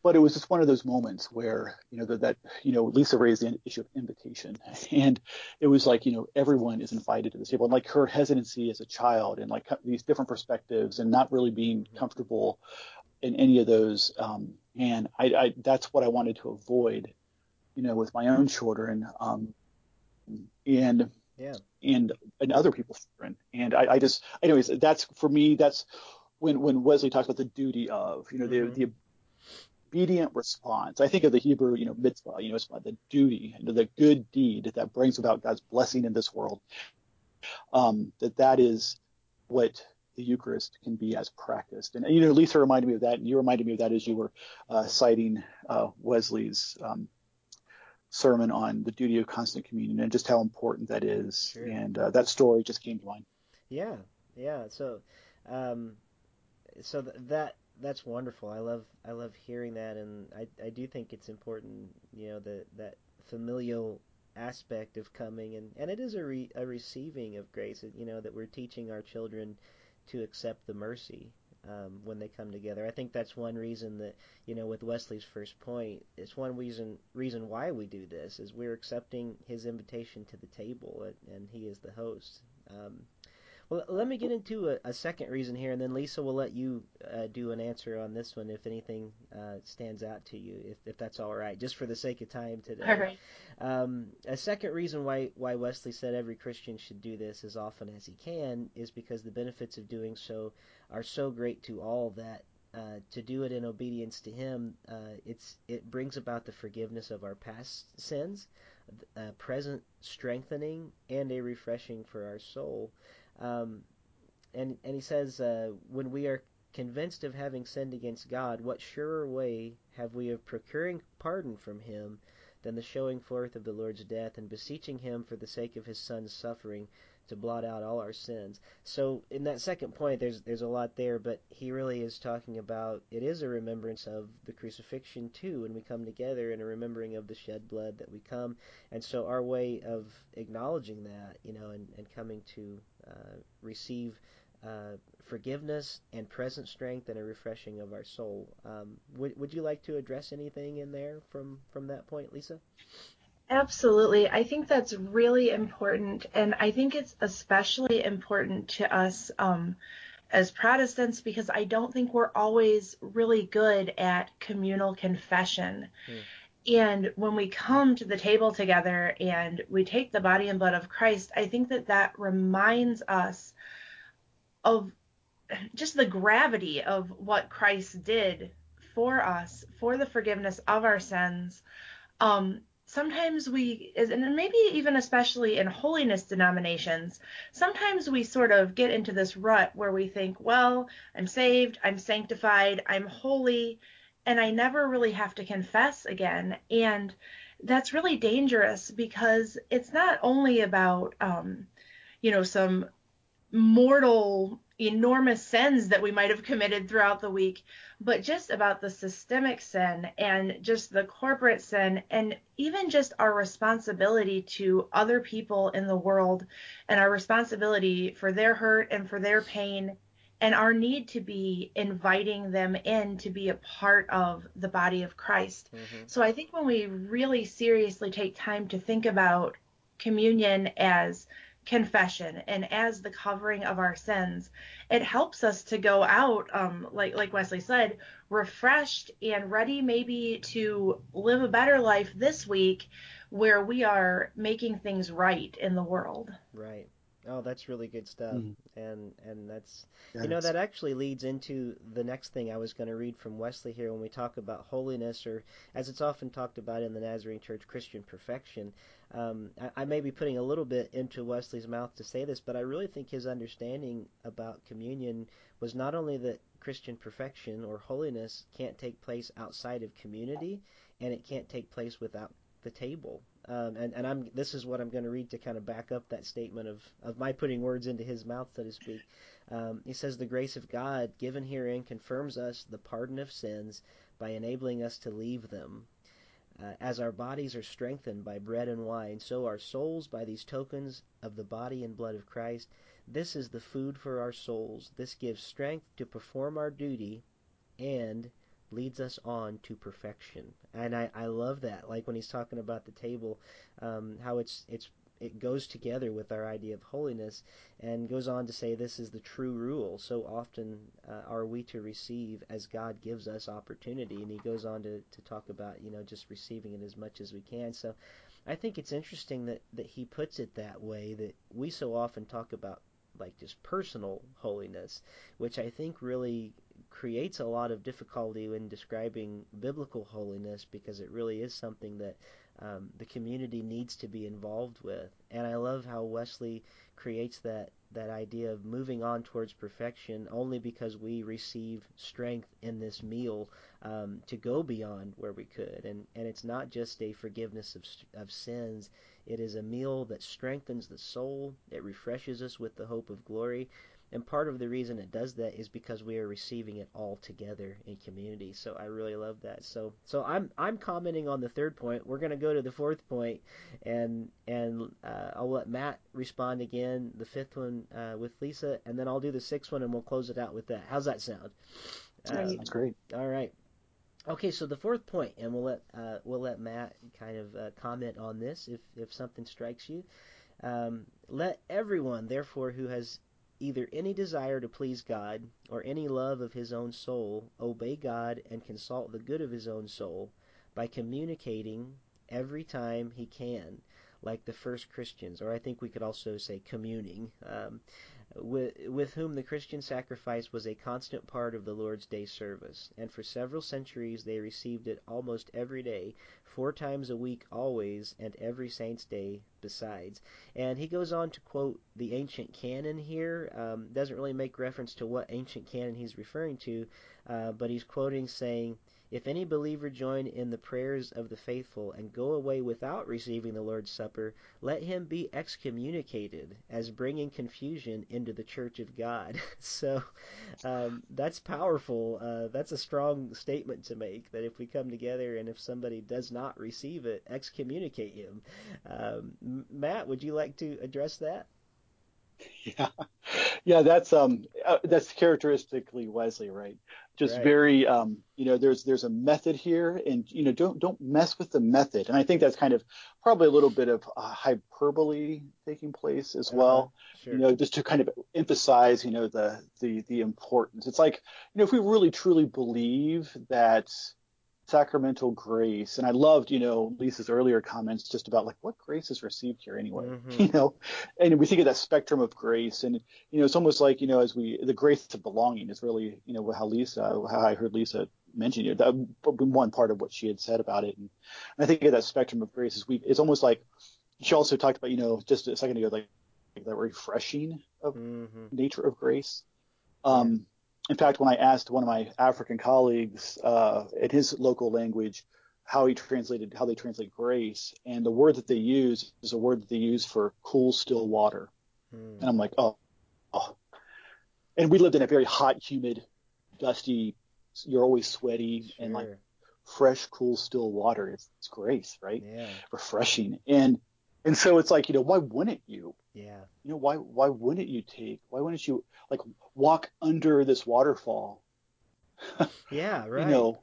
But it was just one of those moments where, Lisa raised the issue of invitation, and it was like, everyone is invited to this table, and like her hesitancy as a child and like these different perspectives and not really being comfortable in any of those. And I that's what I wanted to avoid, with my own children and other people's children. And I just, anyways, that's for me, that's when Wesley talks about the duty of, you know, the obedient response, I think of the Hebrew, you know, mitzvah, you know, it's the duty, you know, the good deed that brings about God's blessing in this world. That is what the Eucharist can be as practiced. And, you know, Lisa reminded me of that, and you reminded me of that as you were citing Wesley's sermon on the duty of constant communion and just how important that is. Sure. And that story just came to mind. Yeah. Yeah. So that's wonderful. I love hearing that. And I do think it's important, you know, that familial aspect of coming and it is a receiving of grace, you know, that we're teaching our children to accept the mercy when they come together. I think that's one reason that, you know, with Wesley's first point, it's one reason why we do this is we're accepting his invitation to the table, and he is the host. Well, let me get into a second reason here, and then Lisa will let you do an answer on this one if anything stands out to you, if that's all right, just for the sake of time today. All right. A second reason why Wesley said every Christian should do this as often as he can is because the benefits of doing so are so great to all that to do it in obedience to him, it brings about the forgiveness of our past sins, present strengthening, and a refreshing for our soul. And he says, when we are convinced of having sinned against God, what surer way have we of procuring pardon from him than the showing forth of the Lord's death and beseeching him for the sake of his son's suffering to blot out all our sins? So in that second point, there's a lot there, but he really is talking about it is a remembrance of the crucifixion too, when we come together, and a remembering of the shed blood that we come. And so our way of acknowledging that, you know, and coming to receive forgiveness and present strength and a refreshing of our soul. Would you like to address anything in there from that point, Lisa? Absolutely. I think that's really important. And I think it's especially important to us as Protestants, because I don't think we're always really good at communal confession. And when we come to the table together and we take the body and blood of Christ, I think that reminds us of just the gravity of what Christ did for us, for the forgiveness of our sins. Sometimes we, and maybe even especially in holiness denominations, sometimes we sort of get into this rut where we think, well, I'm saved, I'm sanctified, I'm holy, and I never really have to confess again. And that's really dangerous, because it's not only about, you know, some mortal, enormous sins that we might have committed throughout the week, but just about the systemic sin and just the corporate sin, and even just our responsibility to other people in the world, and our responsibility for their hurt and for their pain, and our need to be inviting them in to be a part of the body of Christ. Mm-hmm. So I think when we really seriously take time to think about communion as confession and as the covering of our sins, it helps us to go out, like Wesley said, refreshed and ready maybe to live a better life this week, where we are making things right in the world. Right. Oh, that's really good stuff. Mm-hmm. And that's, you know, that actually leads into the next thing I was going to read from Wesley here when we talk about holiness, or as it's often talked about in the Nazarene Church, Christian perfection. I may be putting a little bit into Wesley's mouth to say this, but I really think his understanding about communion was not only that Christian perfection or holiness can't take place outside of community, and it can't take place without the table. This is what I'm going to read to kind of back up that statement of my putting words into his mouth, so to speak. He says, "The grace of God given herein confirms us the pardon of sins by enabling us to leave them. As our bodies are strengthened by bread and wine, so our souls by these tokens of the body and blood of Christ. This is the food for our souls. This gives strength to perform our duty and leads us on to perfection." And I love that, like when he's talking about the table, how it goes together with our idea of holiness, and goes on to say this is the true rule. So often are we to receive as God gives us opportunity, and he goes on to talk about, you know, just receiving it as much as we can. So I think it's interesting that he puts it that way, that we so often talk about like just personal holiness, which I think really creates a lot of difficulty when describing biblical holiness, because it really is something that the community needs to be involved with. And I love how Wesley creates that idea of moving on towards perfection only because we receive strength in this meal to go beyond where we could. And it's not just a forgiveness of sins. It is a meal that strengthens the soul. It refreshes us with the hope of glory. And part of the reason it does that is because we are receiving it all together in community. So I really love that. So I'm commenting on the third point. We're going to go to the fourth point, and I'll let Matt respond again, the fifth one with Lisa, and then I'll do the sixth one, and we'll close it out with that. How's that sound? That's great. All right. Okay, so the fourth point, and we'll let Matt kind of comment on this if something strikes you. Let everyone, therefore, who has either any desire to please God or any love of his own soul, obey God and consult the good of his own soul by communicating every time he can, like the first Christians, or I think we could also say communing, with whom the Christian sacrifice was a constant part of the Lord's Day service, and for several centuries they received it almost every day, 4 times a week always, and every Saint's Day besides. And he goes on to quote the ancient canon here, doesn't really make reference to what ancient canon he's referring to, but he's quoting saying, "If any believer join in the prayers of the faithful and go away without receiving the Lord's Supper, let him be excommunicated as bringing confusion into the Church of God." So that's powerful. That's a strong statement to make, that if we come together and if somebody does not receive it, excommunicate him. Matt, would you like to address that? Yeah, that's characteristically Wesley, right? Just right. Very, there's a method here, and don't mess with the method. And I think that's kind of probably a little bit of hyperbole taking place as well. Sure. Just to kind of emphasize, the importance. It's like, if we really truly believe that sacramental grace, and I loved Lisa's earlier comments just about like what grace is received here anyway. Mm-hmm. And we think of that spectrum of grace, and it's almost like as the grace of belonging is really how I heard Lisa mention that one part of what she had said about it, and I think of that spectrum of grace is it's almost like she also talked about just a second ago like that refreshing of nature of grace. In fact, when I asked one of my African colleagues in his local language how they translate grace, and the word that they use is a word that they use for cool, still water. And I'm like, oh. And we lived in a very hot, humid, dusty, you're always sweaty, sure. And like fresh, cool, still water. It's grace, right? Yeah. Refreshing. And so it's like, why wouldn't you? Yeah. Why wouldn't you walk under this waterfall? Yeah, right.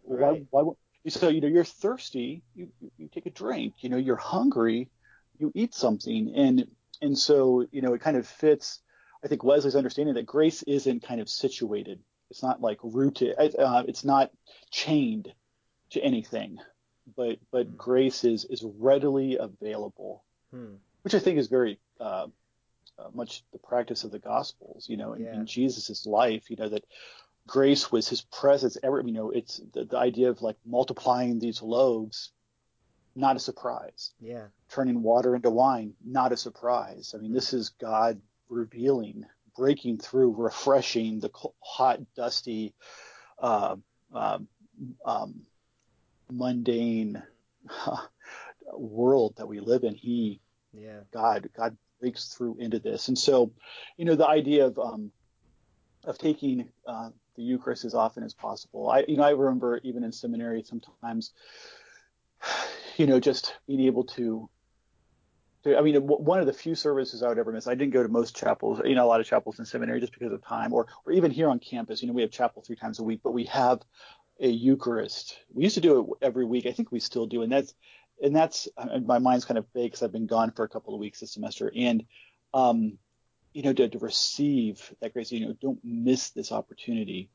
Why so you're thirsty, you take a drink, you're hungry, you eat something, and so it kind of fits, I think, Wesley's understanding that grace isn't kind of situated. It's not like rooted, it's not chained to anything, but grace is readily available. Which I think is very much the practice of the Gospels, in Jesus's life, that grace was his presence. It's the idea of like multiplying these loaves, not a surprise. Yeah. Turning water into wine, not a surprise. This is God revealing, breaking through, refreshing the hot, dusty, mundane world that we live in. God breaks through into this, and so the idea of taking the Eucharist as often as possible. I remember even in seminary sometimes just being able to one of the few services I would ever miss. I didn't go to most chapels, a lot of chapels in seminary just because of time, or even here on campus. We have chapel 3 times a week, but we have a Eucharist. We used to do it every week. I think we still do, and that's my mind's kind of big because I've been gone for a couple of weeks this semester, and to receive that grace, don't miss this opportunity,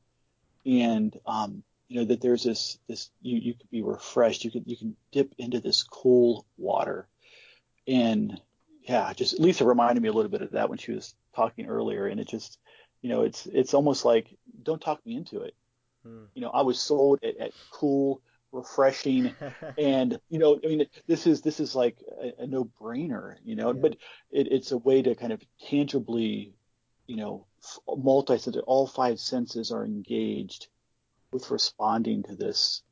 and that there's this you could be refreshed, you can dip into this cool water, and yeah, just Lisa reminded me a little bit of that when she was talking earlier. And it just, you know, it's almost like, don't talk me into it. Hmm. You know, I was sold at cool, refreshing, and, you know, I mean, this is like a no brainer, you know, yeah. But it's a way to kind of tangibly, you know, multi-sensory, all five senses are engaged with responding to this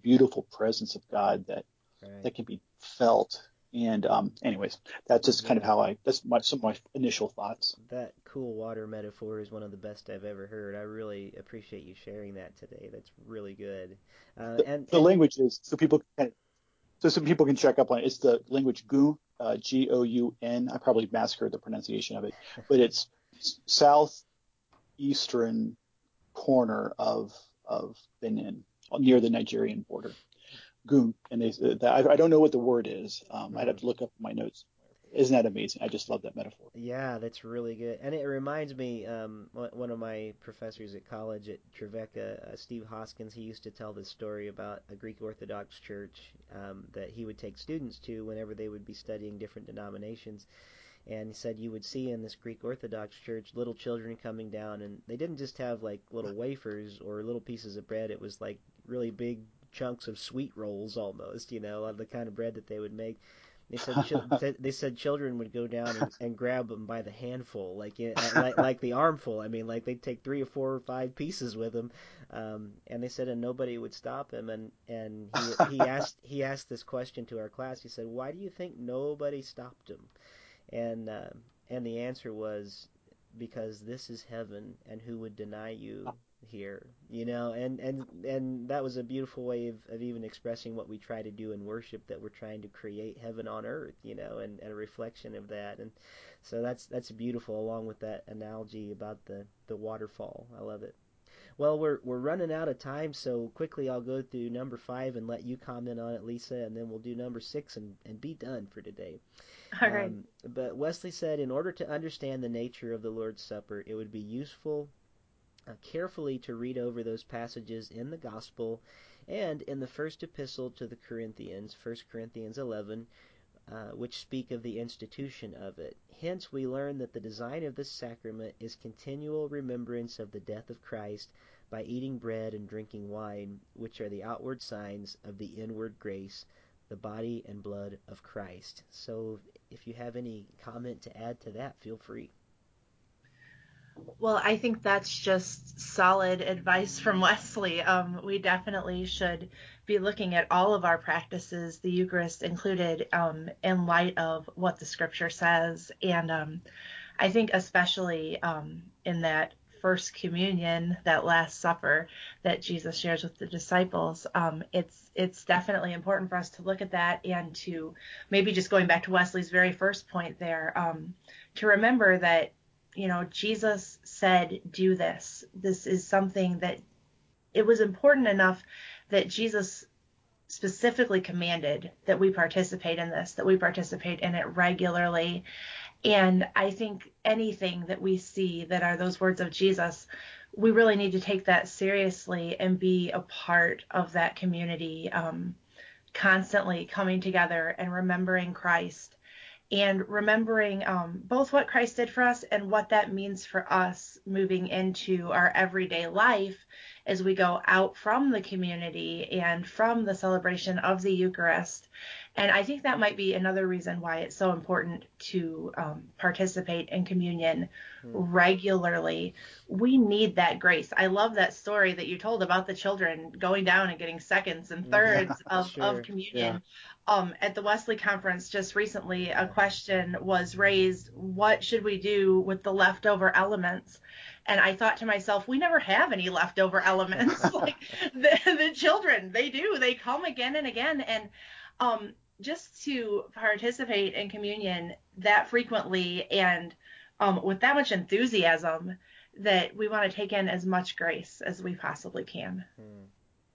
beautiful presence of God that, right. that can be felt. And anyways, that's just kind of how some of my initial thoughts. That cool water metaphor is one of the best I've ever heard. I really appreciate you sharing that today. That's really good. The language is, some people can check up on it. It's the language Goun, G-O-U-N. I probably massacred the pronunciation of it, but it's southeastern corner of Benin, near the Nigerian border. Goun, and I don't know what the word is. I'd have to look up my notes. Isn't that amazing? I just love that metaphor. Yeah, that's really good. And it reminds me, one of my professors at college at Trevecca, Steve Hoskins, he used to tell this story about a Greek Orthodox church that he would take students to whenever they would be studying different denominations. And he said you would see in this Greek Orthodox church little children coming down, and they didn't just have like little wafers or little pieces of bread. It was like really big chunks of sweet rolls almost, you know, the kind of bread that they would make. They said children would go down and grab them by the handful, like the armful. I mean, like they'd take 3 or 4 or 5 pieces with them, and they said, and nobody would stop him. And he asked this question to our class. He said, "Why do you think nobody stopped him?" And the answer was, because this is heaven, and who would deny you here, you know? And that was a beautiful way of even expressing what we try to do in worship, that we're trying to create heaven on earth, you know, and a reflection of that. And so that's beautiful, along with that analogy about the waterfall. I love it. Well, we're running out of time, so quickly I'll go through number 5 and let you comment on it, Lisa, and then we'll do number 6 and be done for today. All right. But Wesley said, in order to understand the nature of the Lord's Supper, it would be useful carefully to read over those passages in the Gospel and in the first epistle to the Corinthians, 1 Corinthians 11, which speak of the institution of it. Hence we learn that the design of this sacrament is continual remembrance of the death of Christ by eating bread and drinking wine, which are the outward signs of the inward grace, the body and blood of Christ. So if you have any comment to add to that, feel free. Well, I think that's just solid advice from Wesley. We definitely should be looking at all of our practices, the Eucharist included, in light of what the Scripture says. And I think especially in that First Communion, that Last Supper that Jesus shares with the disciples, it's definitely important for us to look at that, and to maybe just going back to Wesley's very first point there, to remember that, you know, Jesus said, do this. This is something that it was important enough that Jesus specifically commanded that we participate in this, that we participate in it regularly. And I think anything that we see that are those words of Jesus, we really need to take that seriously and be a part of that community, constantly coming together and remembering Christ. And remembering both what Christ did for us and what that means for us moving into our everyday life as we go out from the community and from the celebration of the Eucharist. And I think that might be another reason why it's so important to participate in communion regularly. We need that grace. I love that story that you told about the children going down and getting seconds and thirds of communion. Yeah. At the Wesley conference just recently, a question was raised, what should we do with the leftover elements? And I thought to myself, we never have any leftover elements. Like the children, they do. They come again and again. And just to participate in communion that frequently and with that much enthusiasm, that we want to take in as much grace as we possibly can.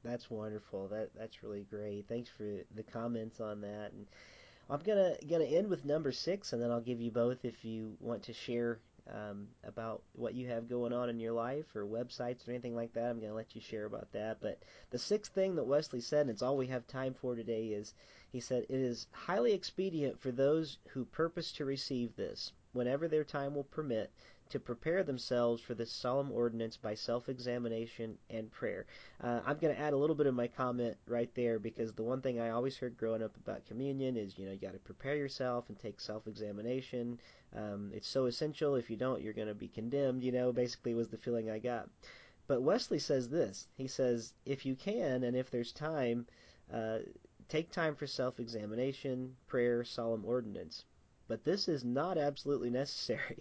That's wonderful. That's really great. Thanks for the comments on that. And I'm gonna end with number 6, and then I'll give you both, if you want to share about what you have going on in your life or websites or anything like that. I'm going to let you share about that. But the sixth thing that Wesley said, and it's all we have time for today, is he said, "It is highly expedient for those who purpose to receive this, whenever their time will permit, to prepare themselves for this solemn ordinance by self-examination and prayer." I'm going to add a little bit of my comment right there, because the one thing I always heard growing up about communion is, you got to prepare yourself and take self-examination. It's so essential. If you don't, you're going to be condemned, basically was the feeling I got. But Wesley says this. He says, if you can and if there's time, take time for self-examination, prayer, solemn ordinance. But this is not absolutely necessary.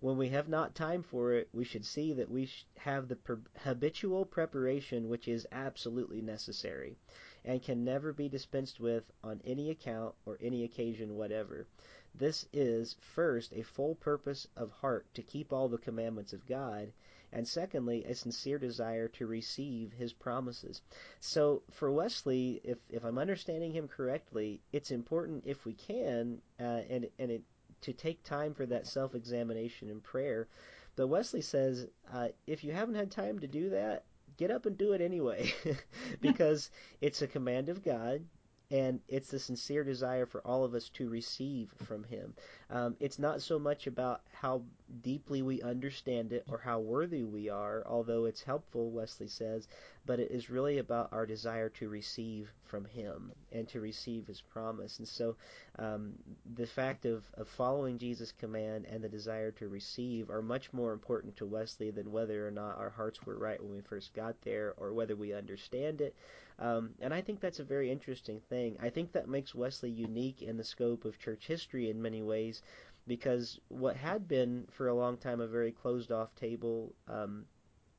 When we have not time for it, we should see that we have the habitual preparation which is absolutely necessary and can never be dispensed with on any account or any occasion whatever. This is, first, a full purpose of heart to keep all the commandments of God, and secondly, a sincere desire to receive his promises. So for Wesley, if I'm understanding him correctly, it's important if we can to take time for that self-examination and prayer. But Wesley says, if you haven't had time to do that, get up and do it anyway, because it's a command of God. And it's the sincere desire for all of us to receive from him. It's not so much about how deeply we understand it or how worthy we are, although it's helpful, Wesley says, but it is really about our desire to receive from him and to receive his promise. And so the fact of following Jesus' command and the desire to receive are much more important to Wesley than whether or not our hearts were right when we first got there or whether we understand it. And I think that's a very interesting thing. I think that makes Wesley unique in the scope of church history in many ways, because what had been for a long time a very closed-off table,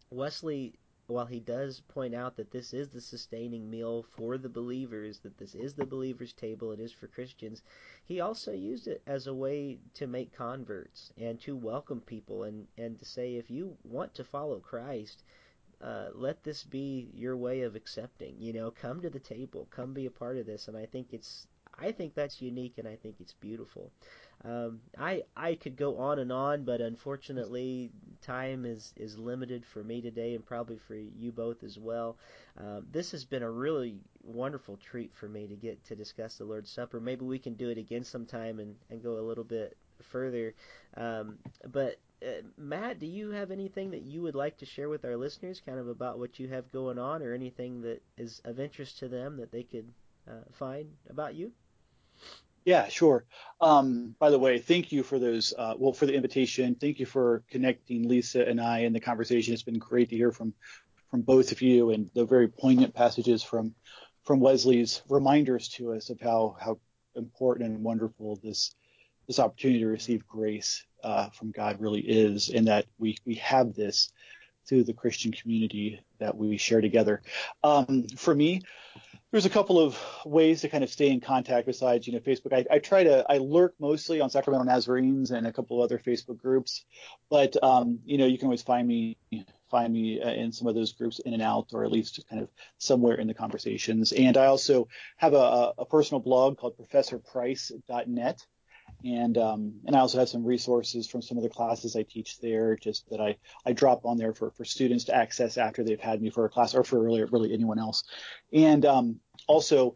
Wesley, while he does point out that this is the sustaining meal for the believers, that this is the believers' table, it is for Christians, he also used it as a way to make converts and to welcome people and to say, if you want to follow Christ, let this be your way of accepting, come to the table, come be a part of this. And I think that's unique, and I think it's beautiful. I could go on and on, but unfortunately time is limited for me today and probably for you both as well. This has been a really wonderful treat for me to get to discuss the Lord's Supper. Maybe we can do it again sometime and go a little bit further. Matt, do you have anything that you would like to share with our listeners kind of about what you have going on or anything that is of interest to them that they could find about you? Yeah, sure. By the way, thank you for those, for the invitation. Thank you for connecting Lisa and I in the conversation. It's been great to hear from both of you and the very poignant passages from Wesley's reminders to us of how important and wonderful this opportunity to receive grace from God really is, and that we have this through the Christian community that we share together. For me, there's a couple of ways to kind of stay in contact besides, Facebook. I lurk mostly on Sacramental Nazarenes and a couple of other Facebook groups, but you can always find me in some of those groups in and out, or at least kind of somewhere in the conversations. And I also have a personal blog called professorprice.net. And I also have some resources from some of the classes I teach there, just that I drop on there for students to access after they've had me for a class or for really anyone else. And also,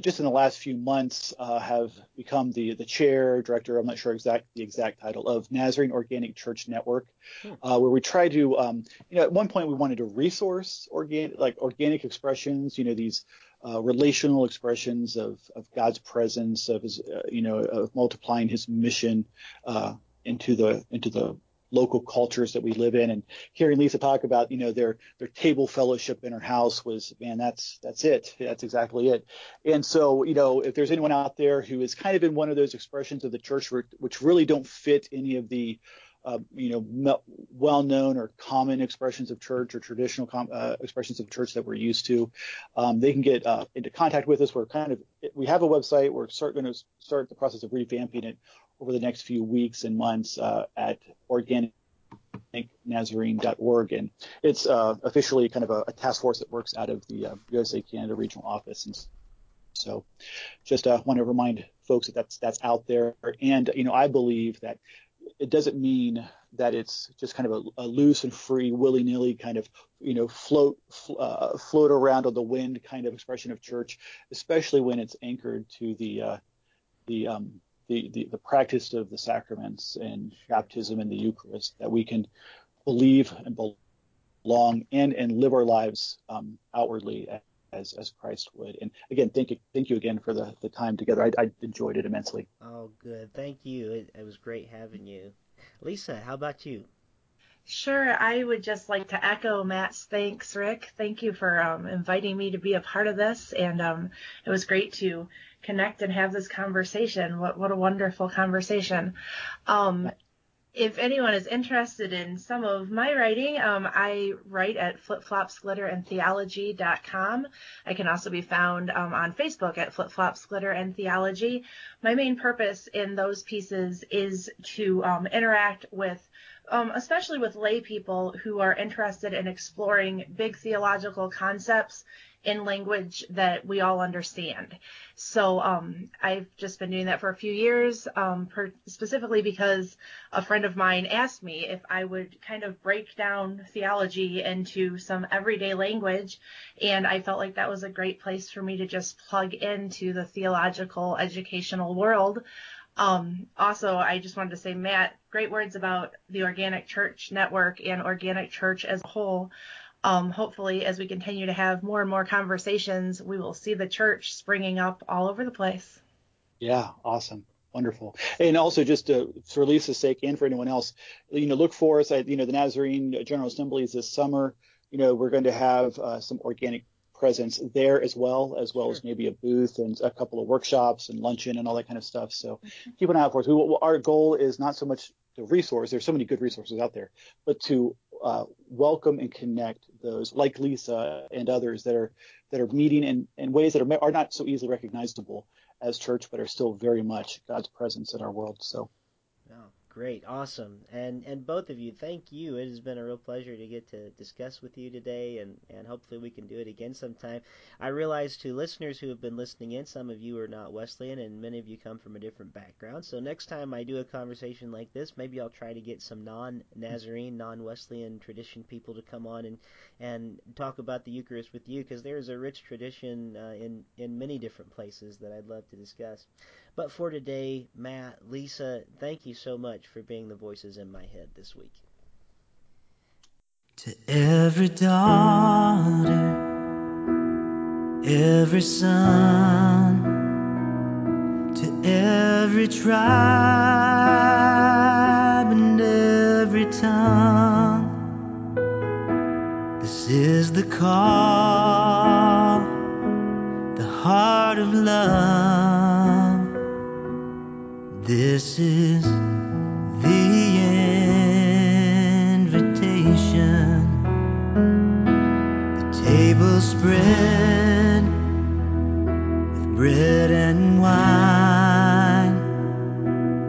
just in the last few months, have become the chair, director, I'm not sure the exact title, of Nazarene Organic Church Network, where we try to, at one point we wanted to resource organic expressions, these relational expressions of God's presence, of his, of multiplying his mission into the local cultures that we live in. And hearing Lisa talk about, their table fellowship in her house was, man, that's it. That's exactly it. And so, if there's anyone out there who is kind of in one of those expressions of the church, which really don't fit any of the, well-known or common expressions of church or traditional expressions of church that we're used to, they can get into contact with us. We have a website. We're going to start the process of revamping it over the next few weeks and months at organicnazarene.org, and it's officially kind of a task force that works out of the USA Canada regional office. And so, just want to remind folks that that's out there, and I believe that it doesn't mean that it's just kind of a loose and free, willy-nilly kind of, float around on the wind kind of expression of church, especially when it's anchored to the practice of the sacraments and baptism and the Eucharist, that we can believe and belong and live our lives outwardly as Christ would. And again, thank you again for the time together. I enjoyed it immensely. Oh, good. Thank you. It was great having you. Lisa, how about you? Sure. I would just like to echo Matt's thanks, Rick. Thank you for inviting me to be a part of this. And it was great to connect and have this conversation. What a wonderful conversation. If anyone is interested in some of my writing, I write at flipflopsglitterandtheology.com. I can also be found on Facebook at flipflopsglitterandtheology. My main purpose in those pieces is to interact with especially with lay people who are interested in exploring big theological concepts in language that we all understand. So I've just been doing that for a few years, specifically because a friend of mine asked me if I would kind of break down theology into some everyday language, and I felt like that was a great place for me to just plug into the theological educational world. Also, I just wanted to say, Matt, great words about the Organic Church Network and Organic Church as a whole. Hopefully, as we continue to have more and more conversations, we will see the church springing up all over the place. Yeah, awesome. Wonderful. And also, just for Lisa's sake and for anyone else, look for us at, the Nazarene General Assemblies this summer. We're going to have some organic presence there as well sure. as maybe a booth and a couple of workshops and luncheon and all that kind of stuff. So keep an eye out for us. Our goal is not so much the resource. There's so many good resources out there, but to welcome and connect those like Lisa and others that are meeting in ways that are not so easily recognizable as church, but are still very much God's presence in our world. So. Wow. Great. Awesome. And both of you, thank you. It has been a real pleasure to get to discuss with you today, and hopefully we can do it again sometime. I realize to listeners who have been listening in, some of you are not Wesleyan, and many of you come from a different background. So next time I do a conversation like this, maybe I'll try to get some non-Nazarene, non-Wesleyan tradition people to come on and talk about the Eucharist with you, because there is a rich tradition in many different places that I'd love to discuss. But for today, Matt, Lisa, thank you so much for being the voices in my head this week. To every daughter, every son, to every tribe and every tongue, this is the call, the heart of love. This is the invitation. The table spread with bread and wine,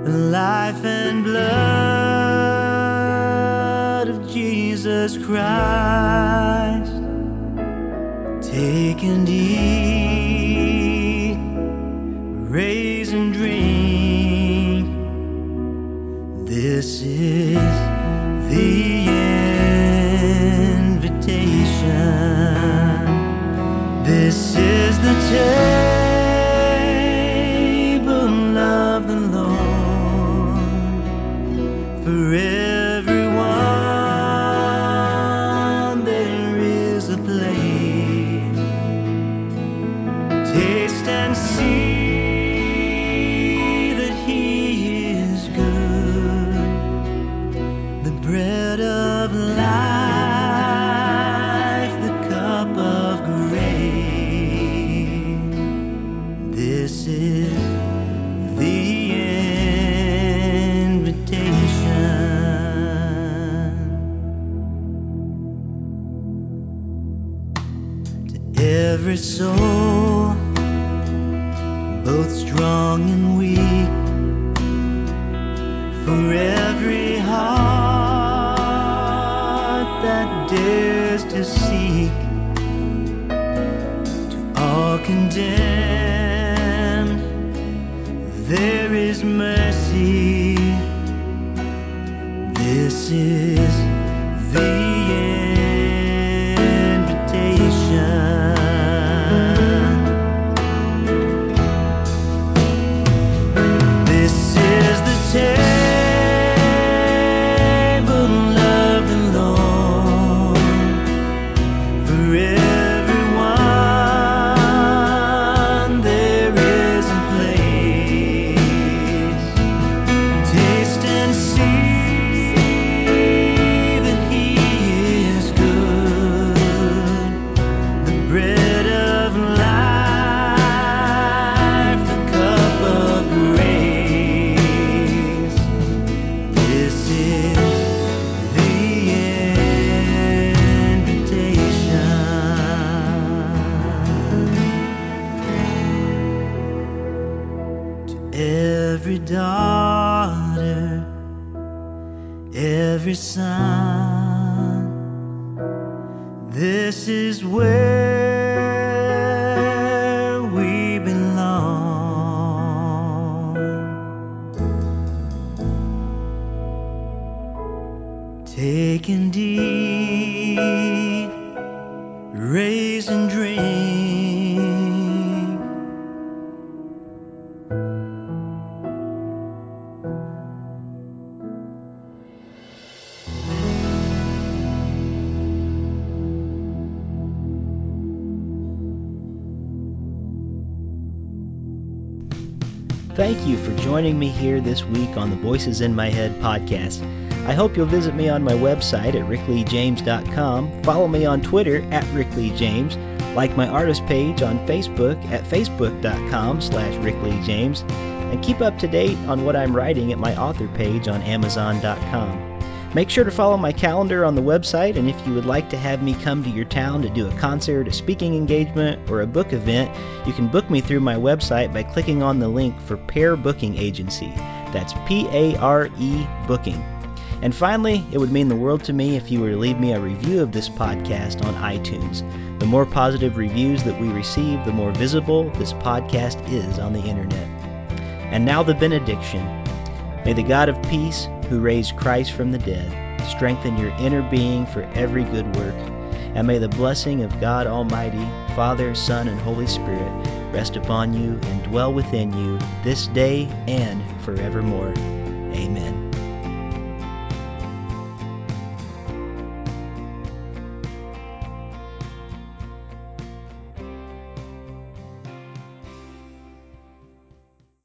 the life and blood of Jesus Christ. Take and eat, raise and drink. This is the invitation. This is the table of the Lord. For everyone there is a place. Taste and see. Every soul, both strong and weak, for every heart that dares to seek, to all condemned, there is mercy. This This is the invitation. This is the table loved and long for everyone. There is a place. Taste and see. Daughter, every son, this is where we belong. Take and eat, raise and drink. Thank you for joining me here this week on the Voices in My Head podcast. I hope you'll visit me on my website at rickleyjames.com, follow me on Twitter at rickleyjames, like my artist page on Facebook at facebook.com/rickleyjames, and keep up to date on what I'm writing at my author page on amazon.com. Make sure to follow my calendar on the website, and if you would like to have me come to your town to do a concert, a speaking engagement, or a book event, you can book me through my website by clicking on the link for Pair Booking Agency. That's P-A-R-E Booking. And finally, it would mean the world to me if you were to leave me a review of this podcast on iTunes. The more positive reviews that we receive, the more visible this podcast is on the internet. And now the benediction. May the God of peace, who raised Christ from the dead, strengthen your inner being for every good work. And may the blessing of God Almighty, Father, Son, and Holy Spirit rest upon you and dwell within you this day and forevermore. Amen.